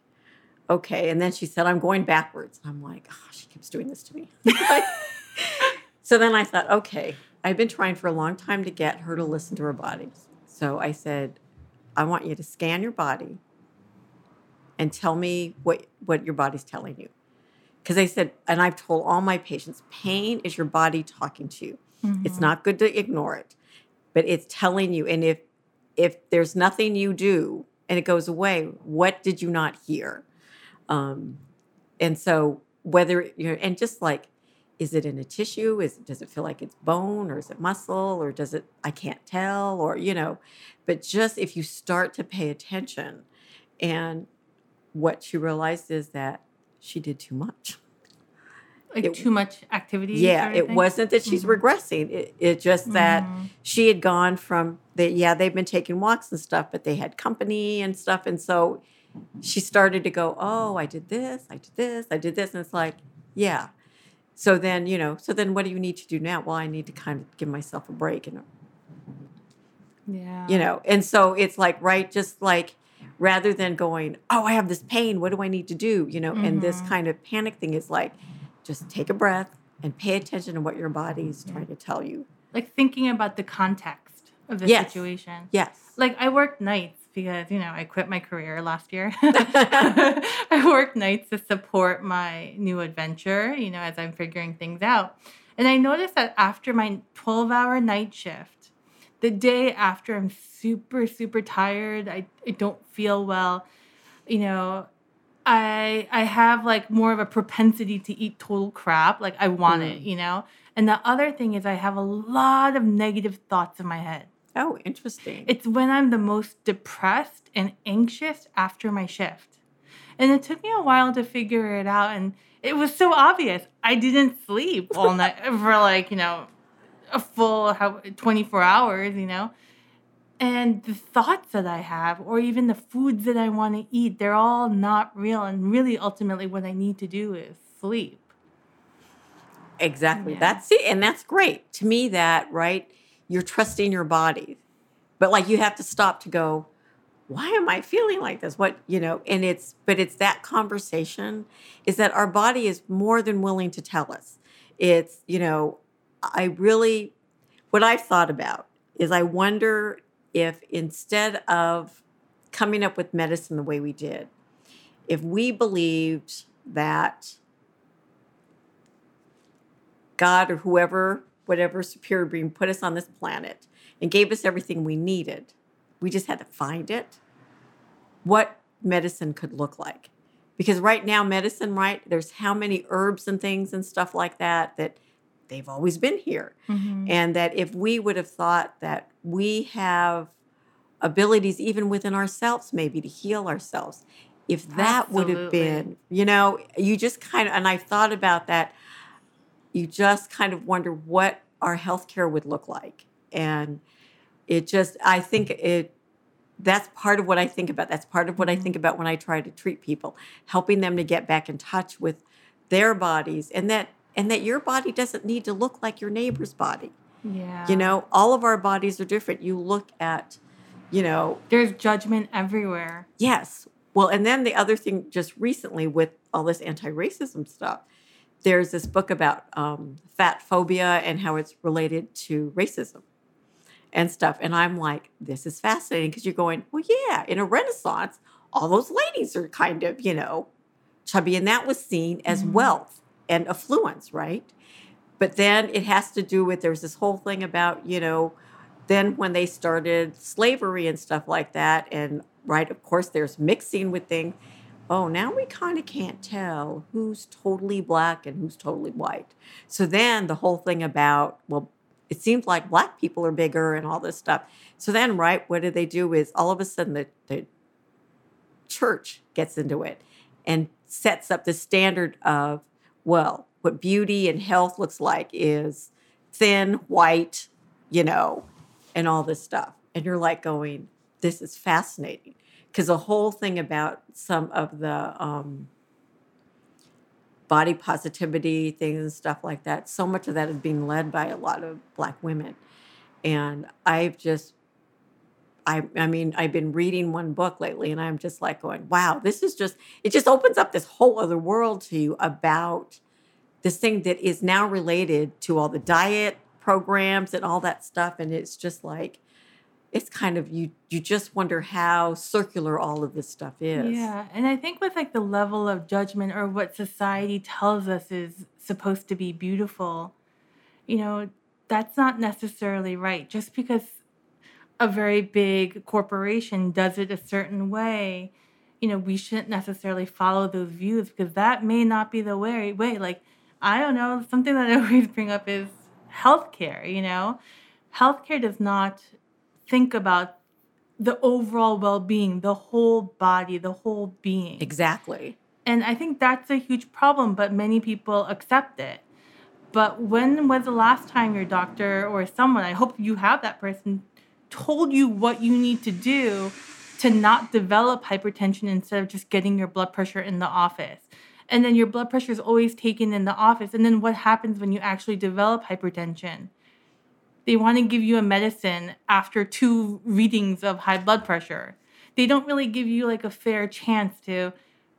okay. And then she said, I'm going backwards. And I'm like, oh, she keeps doing this to me. So then I thought, okay, I've been trying for a long time to get her to listen to her body. So I said, I want you to scan your body and tell me what your body's telling you. Because I said, and I've told all my patients, pain is your body talking to you. Mm-hmm. It's not good to ignore it, but it's telling you. And if there's nothing you do and it goes away, what did you not hear? And so whether and just like, is it in a tissue? Does it feel like it's bone or is it muscle or does it, I can't tell or, but just if you start to pay attention. And what she realized is that she did too much. Too much activity? Yeah, it wasn't that she's regressing. It's just that she had gone from, they've been taking walks and stuff, but they had company and stuff. And so she started to go, oh, I did this, I did this, I did this. And it's like, yeah. So then, so then what do you need to do now? Well, I need to kind of give myself a break. And and so it's like, just like, rather than going, oh, I have this pain, what do I need to do? And this kind of panic thing is like, just take a breath and pay attention to what your body's trying to tell you. Like thinking about the context of the situation. Yes. Like I worked nights because, I quit my career last year. I worked nights to support my new adventure, as I'm figuring things out. And I noticed that after my 12-hour night shift, the day after, I'm super, super tired. I don't feel well. I have like more of a propensity to eat total crap. Like I want it, And the other thing is I have a lot of negative thoughts in my head. Oh, interesting. It's when I'm the most depressed and anxious after my shift. And it took me a while to figure it out. And it was so obvious. I didn't sleep all night for like, a full 24 hours, and the thoughts that I have or even the foods that I want to eat, they're all not real. And really, ultimately, what I need to do is sleep. Exactly. Yeah. That's it. And that's great. To me, that, you're trusting your body. But like you have to stop to go, why am I feeling like this? What, you know, and it's, but it's that conversation is that our body is more than willing to tell us. It's, you know, I really, what I've thought about is I wonder if instead of coming up with medicine the way we did, if we believed that God or whoever, whatever superior being put us on this planet and gave us everything we needed, we just had to find it, what medicine could look like. Because right now, medicine, right, there's how many herbs and things and stuff like that, that they've always been here. Mm-hmm. And that if we would have thought that we have abilities even within ourselves maybe to heal ourselves, if that Absolutely. Would have been, you know, you just kind of, and I've thought about that, you just kind of wonder what our healthcare would look like. And it just, I think it, that's part of what I think about. That's part of what I think about when I try to treat people, helping them to get back in touch with their bodies, and that your body doesn't need to look like your neighbor's body. Yeah. You know, all of our bodies are different. You look at, you know. There's judgment everywhere. Yes. Well, and then the other thing just recently with all this anti-racism stuff, there's this book about fat phobia and how it's related to racism and stuff. And I'm like, this is fascinating because you're going, well, yeah, in a Renaissance, all those ladies are kind of, you know, chubby. And that was seen as wealth and affluence, right? But then it has to do with, there's this whole thing about, you know, then when they started slavery and stuff like that, and right, of course, there's mixing with things. Oh, now we kind of can't tell who's totally black and who's totally white. So then the whole thing about, well, it seems like black people are bigger and all this stuff. So then, right, what do they do is all of a sudden the church gets into it and sets up the standard of, well, what beauty and health looks like is thin, white, you know, and all this stuff. And you're like going, this is fascinating. Because the whole thing about some of the body positivity things and stuff like that, so much of that is being led by a lot of Black women. And I've just, I mean, I've been reading one book lately and I'm just like going, wow, this is just, it just opens up this whole other world to you about this thing that is now related to all the diet programs and all that stuff. And it's just like, it's kind of, you just wonder how circular all of this stuff is. Yeah, and I think with like the level of judgment or what society tells us is supposed to be beautiful, you know, that's not necessarily right. Just because a very big corporation does it a certain way, you know, we shouldn't necessarily follow those views because that may not be the way. Like, I don't know, something that I always bring up is healthcare, you know. Healthcare does not think about the overall well-being, the whole body, the whole being. Exactly. And I think that's a huge problem, but many people accept it. But when was the last time your doctor or someone, I hope you have that person, told you what you need to do to not develop hypertension instead of just getting your blood pressure in the office? And then your blood pressure is always taken in the office. And then what happens when you actually develop hypertension? They want to give you a medicine after 2 readings of high blood pressure. They don't really give you like a fair chance to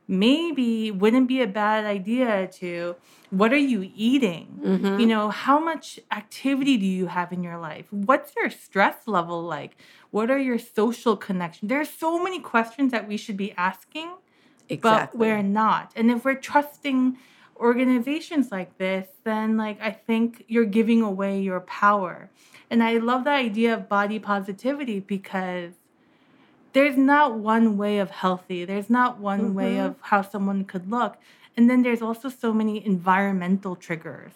maybe wouldn't be a bad idea to what are you eating? Mm-hmm. You know, how much activity do you have in your life? What's your stress level like? What are your social connections? There are so many questions that we should be asking, exactly. But we're not. And if we're trusting organizations like this, then like I think you're giving away your power. And I love the idea of body positivity because there's not one way of healthy. There's not one way of how someone could look. And then there's also so many environmental triggers.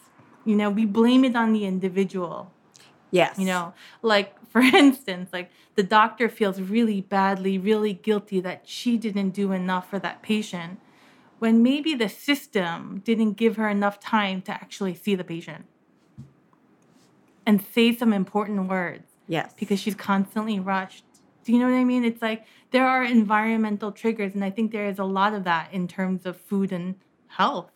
You know, we blame it on the individual. Yes. You know, like for instance, like the doctor feels really badly, really guilty that she didn't do enough for that patient, when maybe the system didn't give her enough time to actually see the patient and say some important words. Yes. Because she's constantly rushed. Do you know what I mean? It's like there are environmental triggers, and I think there is a lot of that in terms of food and health.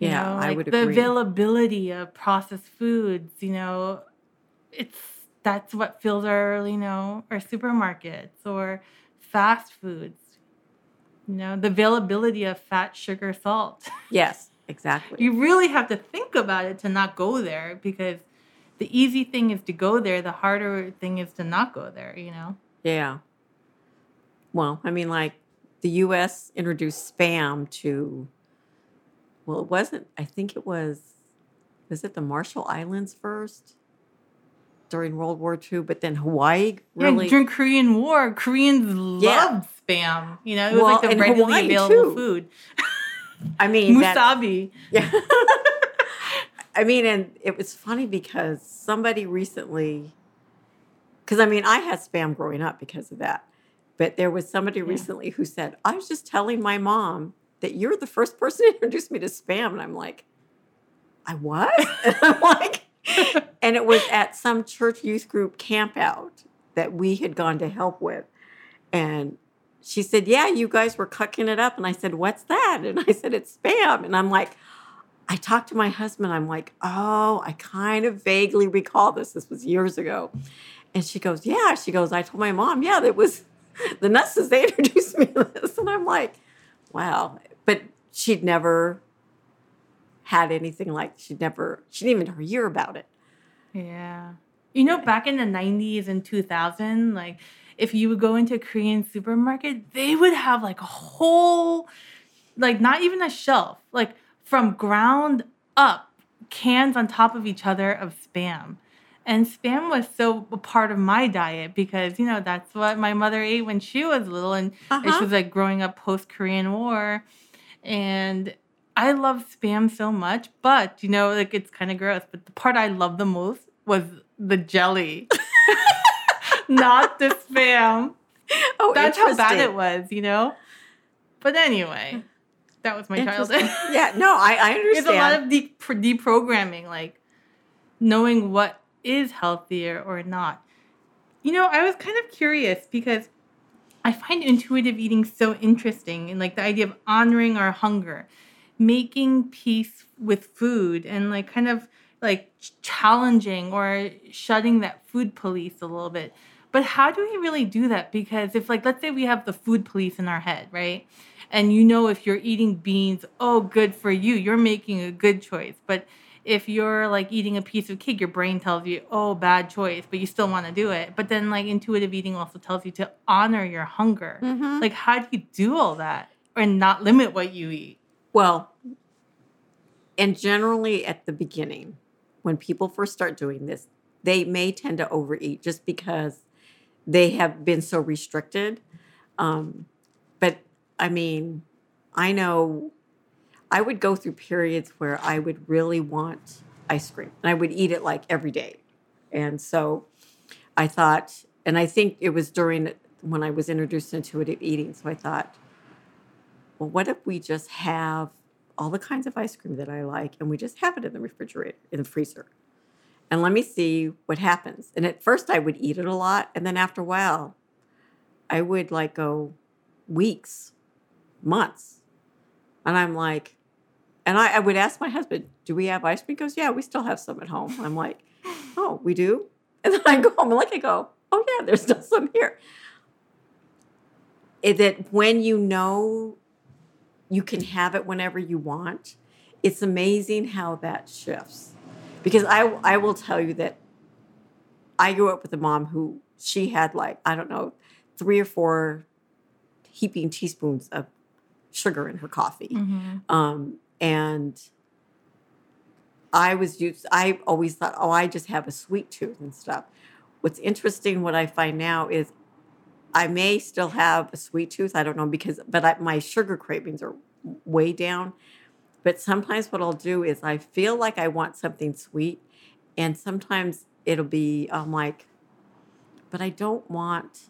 You know, like I would agree. The availability of processed foods, you know, it's that's what fills our, you know, our supermarkets or fast foods. You know, the availability of fat, sugar, salt. Yes, exactly. You really have to think about it to not go there, because the easy thing is to go there. The harder thing is to not go there, you know? Yeah. Well, I mean, like the U.S. introduced Spam to, well, it wasn't, I think it was it the Marshall Islands first? During World War II, but then Hawaii really... Yeah, during Korean War, Koreans loved Spam. You know, it was like the readily Hawaii available food. I mean... Musabi. Yeah. I mean, and it was funny because somebody recently... Because, I mean, I had Spam growing up because of that. But there was somebody recently who said, I was just telling my mom that you're the first person to introduce me to Spam. And I'm like, I what? And I'm like... And it was at some church youth group camp out that we had gone to help with. And she said, yeah, you guys were cucking it up. And I said, what's that? And I said, it's Spam. And I'm like, I talked to my husband. I'm like, oh, I kind of vaguely recall this. This was years ago. And she goes, yeah. She goes, I told my mom, yeah, that was the Nusses. They introduced me to this. And I'm like, wow. But she'd never... had anything like, she didn't even hear about it. Yeah. You know, back in the 90s and 2000, like, if you would go into a Korean supermarket, they would have, like, a whole, like, not even a shelf, like, from ground up, cans on top of each other of Spam. And Spam was so a part of my diet because, you know, that's what my mother ate when she was little. And she was, like, growing up post-Korean War. And... I love Spam so much, but, you know, like, it's kind of gross. But the part I loved the most was the jelly, not the Spam. Oh, that's how bad it was, you know? But anyway, that was my childhood. Yeah, no, I understand. It's a lot of deprogramming, like, knowing what is healthier or not. You know, I was kind of curious because I find intuitive eating so interesting, and, like, the idea of honoring our hunger, making peace with food, and like kind of like challenging or shutting that food police a little bit. But how do we really do that? Because if, like, let's say we have the food police in our head, right? And you know, if you're eating beans, oh, good for you, you're making a good choice. But if you're like eating a piece of cake, your brain tells you, oh, bad choice, but you still want to do it. But then, like, intuitive eating also tells you to honor your hunger. Mm-hmm. Like, how do you do all that and not limit what you eat? Well, and generally at the beginning, when people first start doing this, they may tend to overeat just because they have been so restricted. But I mean, I know I would go through periods where I would really want ice cream and I would eat it like every day. And so I thought, and I think it was during when I was introduced to intuitive eating. So I thought, well, what if we just have all the kinds of ice cream that I like and we just have it in the refrigerator, in the freezer? And let me see what happens. And at first I would eat it a lot. And then after a while, I would like go weeks, months. And I'm like, and I would ask my husband, do we have ice cream? He goes, yeah, we still have some at home. I'm like, oh, we do? And then I go home and look and go, oh yeah, there's still some here. Is that when you know you can have it whenever you want, it's amazing how that shifts. Because I will tell you that I grew up with a mom who she had like, I don't know, 3 or 4 heaping teaspoons of sugar in her coffee. Mm-hmm. And I always thought, oh, I just have a sweet tooth and stuff. What's interesting, what I find now is I may still have a sweet tooth. I don't know my sugar cravings are way down. But sometimes what I'll do is I feel like I want something sweet. And sometimes it'll be, I'm like, but I don't want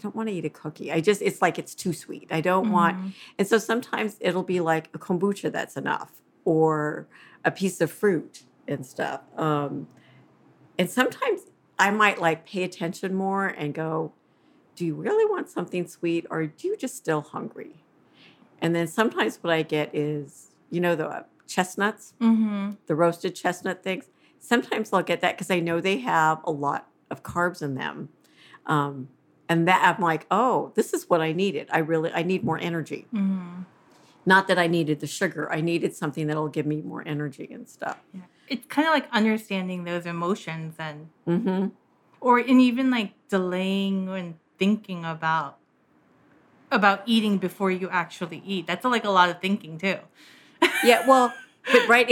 to eat a cookie. It's like, it's too sweet. I don't want. And so sometimes it'll be like a kombucha that's enough or a piece of fruit and stuff. And sometimes I might like pay attention more and go, do you really want something sweet or do you just still hungry? And then sometimes what I get is, you know, the chestnuts, the roasted chestnut things. Sometimes I'll get that because I know they have a lot of carbs in them. And that I'm like, oh, this is what I needed. I need more energy. Mm-hmm. Not that I needed the sugar. I needed something that'll give me more energy and stuff. Yeah. It's kind of like understanding those emotions and, mm-hmm. and even like delaying and thinking about eating before you actually eat. That's like a lot of thinking too. Yeah. Well, but right.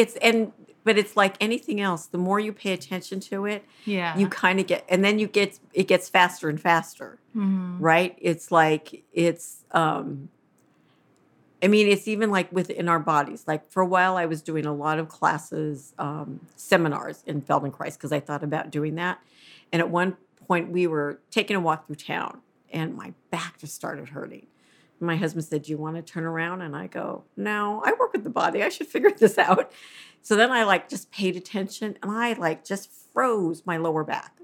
But it's like anything else. The more you pay attention to it, yeah. you kind of get, and then it gets faster and faster, mm-hmm. right? It's like, it's even like within our bodies. Like for a while I was doing a lot of classes, seminars in Feldenkrais because I thought about doing that. And at one point we were taking a walk through town and my back just started hurting. My husband said, "Do you want to turn around?" And I go, "No, I work with the body. I should figure this out." So then I just paid attention and I just froze my lower back.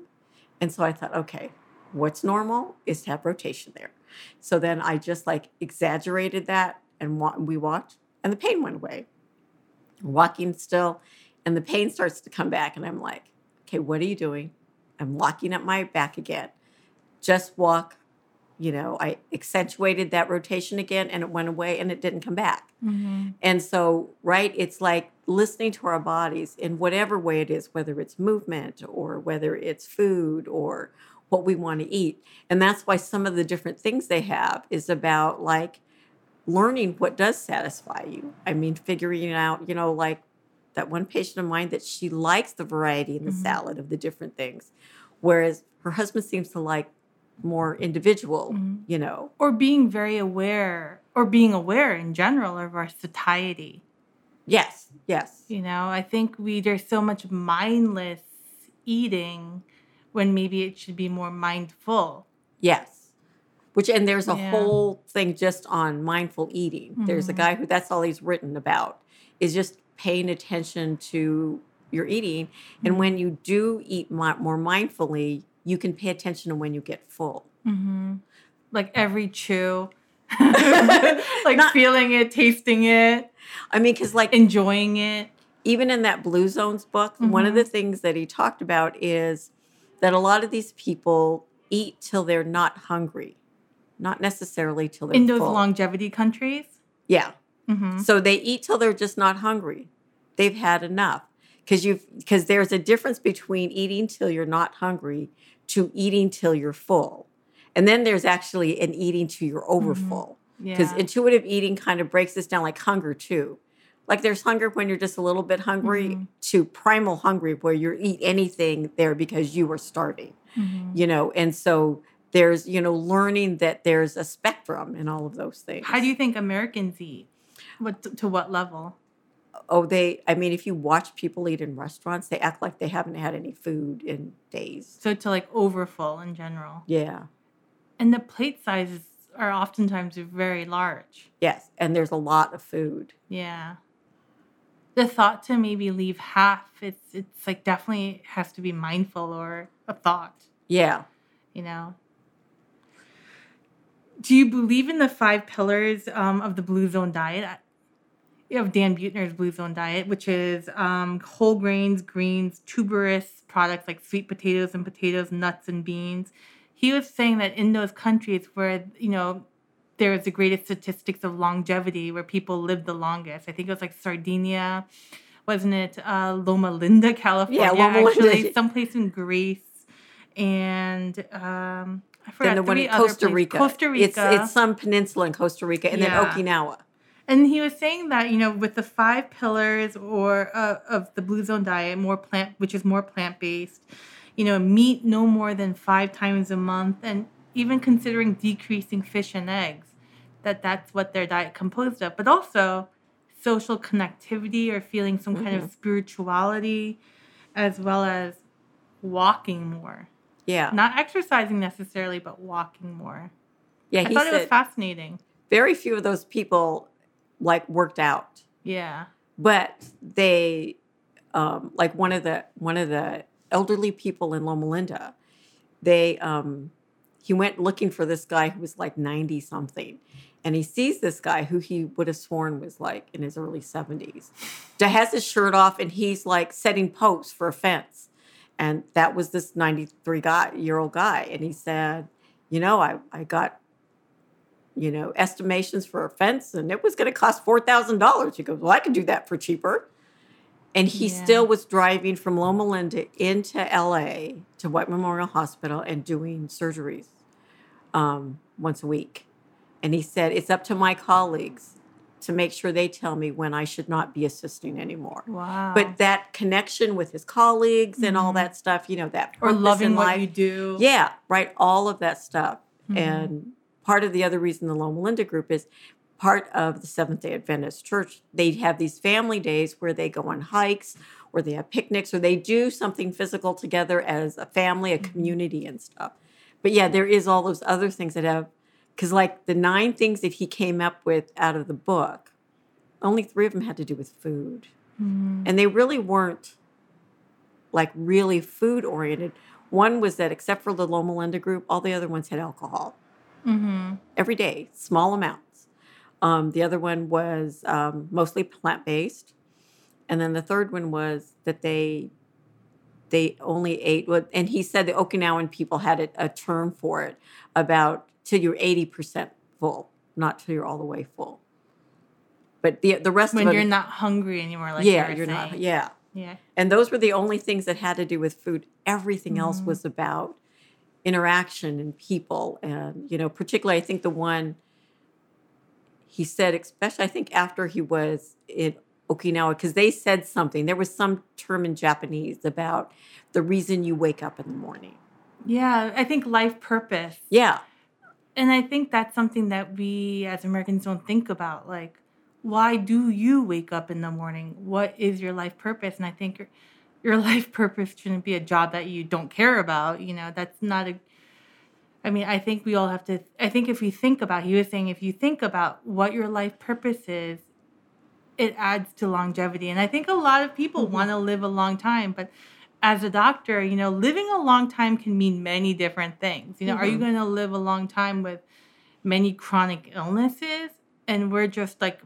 And so I thought, okay, what's normal is to have rotation there. So then I just exaggerated that and we walked and the pain went away. Walking still and the pain starts to come back and I'm like, okay, what are you doing? I'm locking up my back again. Just walk. I accentuated that rotation again and it went away and it didn't come back. Mm-hmm. And so, right, it's like listening to our bodies in whatever way it is, whether it's movement or whether it's food or what we want to eat. And that's why some of the different things they have is about learning what does satisfy you. I mean, figuring out, that one patient of mine that she likes the variety in the mm-hmm. salad of the different things, whereas her husband seems to like more individual, mm-hmm. Or being very aware or being aware in general of our satiety. Yes. Yes. I think there's so much mindless eating when maybe it should be more mindful. Yes. And there's a whole thing just on mindful eating. Mm-hmm. There's a guy who that's all he's written about is just paying attention to your eating. Mm-hmm. And when you do eat more mindfully, you can pay attention to when you get full. Mm-hmm. Every chew, feeling it, tasting it. I mean, because enjoying it. Even in that Blue Zones book, mm-hmm. one of the things that he talked about is that a lot of these people eat till they're not hungry. Not necessarily till they're full. In those longevity countries? Yeah. Mm-hmm. So they eat till they're just not hungry. They've had enough. Because there's a difference between eating till you're not hungry to eating till you're full. And then there's actually an eating till you're overfull. Because mm-hmm. yeah. intuitive eating kind of breaks this down like hunger too. Like there's hunger when you're just a little bit hungry mm-hmm. to primal hungry where you eat anything there because you are starving. Mm-hmm. And so there's, learning that there's a spectrum in all of those things. How do you think Americans eat? To what level? Oh, if you watch people eat in restaurants, they act like they haven't had any food in days. So to overfull in general. Yeah. And the plate sizes are oftentimes very large. Yes. And there's a lot of food. Yeah. The thought to maybe leave half, it's definitely has to be mindful or a thought. Yeah. Do you believe in the 5 pillars of the Blue Zone diet? Of Dan Buettner's Blue Zone diet, which is whole grains, greens, tuberous products like sweet potatoes and potatoes, nuts and beans. He was saying that in those countries where, there's the greatest statistics of longevity, where people live the longest. I think it was Sardinia, wasn't it? Loma Linda, California. Yeah, Loma Linda. Actually, someplace in Greece. And... I forgot the one in Costa Rica. Costa Rica. It's some peninsula in Costa Rica, and then Okinawa. And he was saying that, with the 5 pillars or of the Blue Zone diet, which is more plant-based, meat no more than 5 times a month, and even considering decreasing fish and eggs, that's what their diet composed of. But also social connectivity or feeling some mm-hmm. kind of spirituality, as well as walking more. Yeah. Not exercising necessarily, but walking more. Yeah, I thought it was fascinating. Very few of those people worked out. Yeah. But they one of the elderly people in Loma Linda, they he went looking for this guy who was 90 something. And he sees this guy who he would have sworn was in his early 70s. Has his shirt off and he's setting posts for a fence. And that was this 93-year-old guy. And he said, I got, estimations for a fence, and it was going to cost $4,000. He goes, well, I could do that for cheaper. And he still was driving from Loma Linda into LA to White Memorial Hospital and doing surgeries once a week. And he said, it's up to my colleagues to make sure they tell me when I should not be assisting anymore. Wow. But that connection with his colleagues and all that stuff, that purpose in life. Or loving what you do. Yeah, right, all of that stuff. Mm-hmm. And part of the other reason the Loma Linda group is part of the Seventh-day Adventist Church. They have these family days where they go on hikes, or they have picnics, or they do something physical together as a family, a community and stuff. But yeah, there is all those other things that have, because like the 9 things that he came up with out of the book, only 3 of them had to do with food. Mm-hmm. And they really weren't like really food oriented. One was that except for the Loma Linda group, all the other ones had alcohol every day, small amounts. The other one was mostly plant-based. And then the third one was that they only ate, and he said the Okinawan people had a term for it about till you're 80% full, not till you're all the way full. But the rest when of them, you're not hungry anymore, like you're not. Yeah, yeah. And those were the only things that had to do with food. Everything else was about interaction and people, and particularly I think the one he said, especially I think after he was in Okinawa, because they said something. There was some term in Japanese about the reason you wake up in the morning. Yeah, I think life purpose. Yeah. And I think that's something that we as Americans don't think about. Like, why do you wake up in the morning? What is your life purpose? And I think your life purpose shouldn't be a job that you don't care about. That's not a... I mean, I think we all have to... I think if we think about... He was saying if you think about what your life purpose is, it adds to longevity. And I think a lot of people want to live a long time, but... As a doctor, living a long time can mean many different things. Are you going to live a long time with many chronic illnesses and we're just like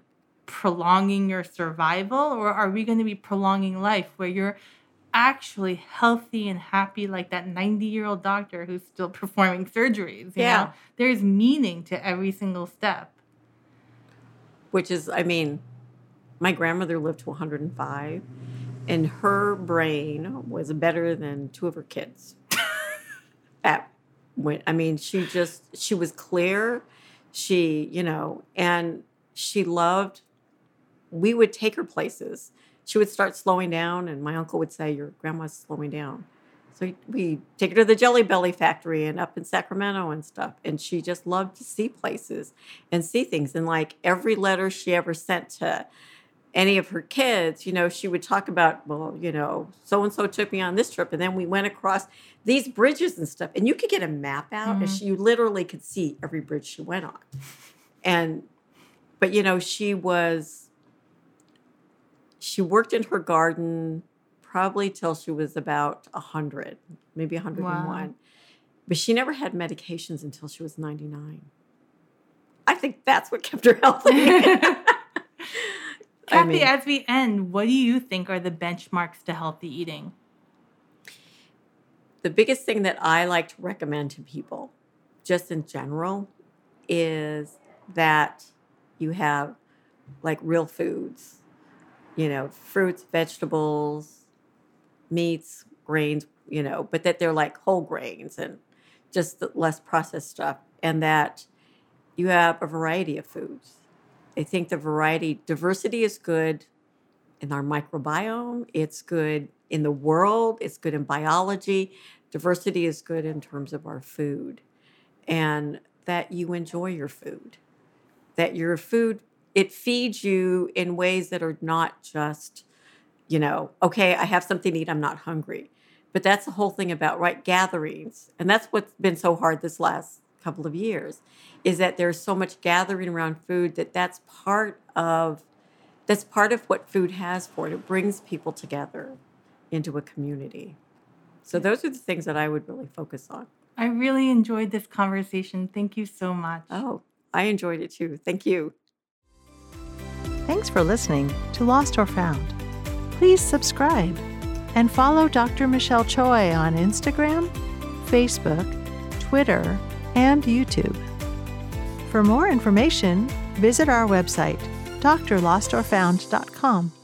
prolonging your survival? Or are we going to be prolonging life where you're actually healthy and happy like that 90-year-old doctor who's still performing surgeries? You know? There's meaning to every single step. Which is, my grandmother lived to 105. And her brain was better than 2 of her kids. She was clear. She, and she loved, we would take her places. She would start slowing down, and my uncle would say, your grandma's slowing down. So we take her to the Jelly Belly factory and up in Sacramento and stuff. And she just loved to see places and see things. And like every letter she ever sent to any of her kids, she would talk about, so-and-so took me on this trip, and then we went across these bridges and stuff. And you could get a map out, and you literally could see every bridge she went on. But, she worked in her garden probably till she was about 100, maybe 101. Wow. But she never had medications until she was 99. I think that's what kept her healthy. Kathy, as we end, what do you think are the benchmarks to healthy eating? The biggest thing that I like to recommend to people, just in general, is that you have like real foods, fruits, vegetables, meats, grains, but that they're like whole grains and just less processed stuff, and that you have a variety of foods. I think diversity is good in our microbiome. It's good in the world. It's good in biology. Diversity is good in terms of our food, and that you enjoy your food, that your food, it feeds you in ways that are not just, okay, I have something to eat, I'm not hungry. But that's the whole thing about, gatherings. And that's what's been so hard this last couple of years, is that there's so much gathering around food that's part of what food has for it. It brings people together into a community. So those are the things that I would really focus on. I really enjoyed this conversation. Thank you so much. Oh, I enjoyed it too. Thank you. Thanks for listening to Lost or Found. Please subscribe And follow Dr. Michelle Choi on Instagram, Facebook, Twitter, and YouTube. For more information, visit our website, drlostorfound.com.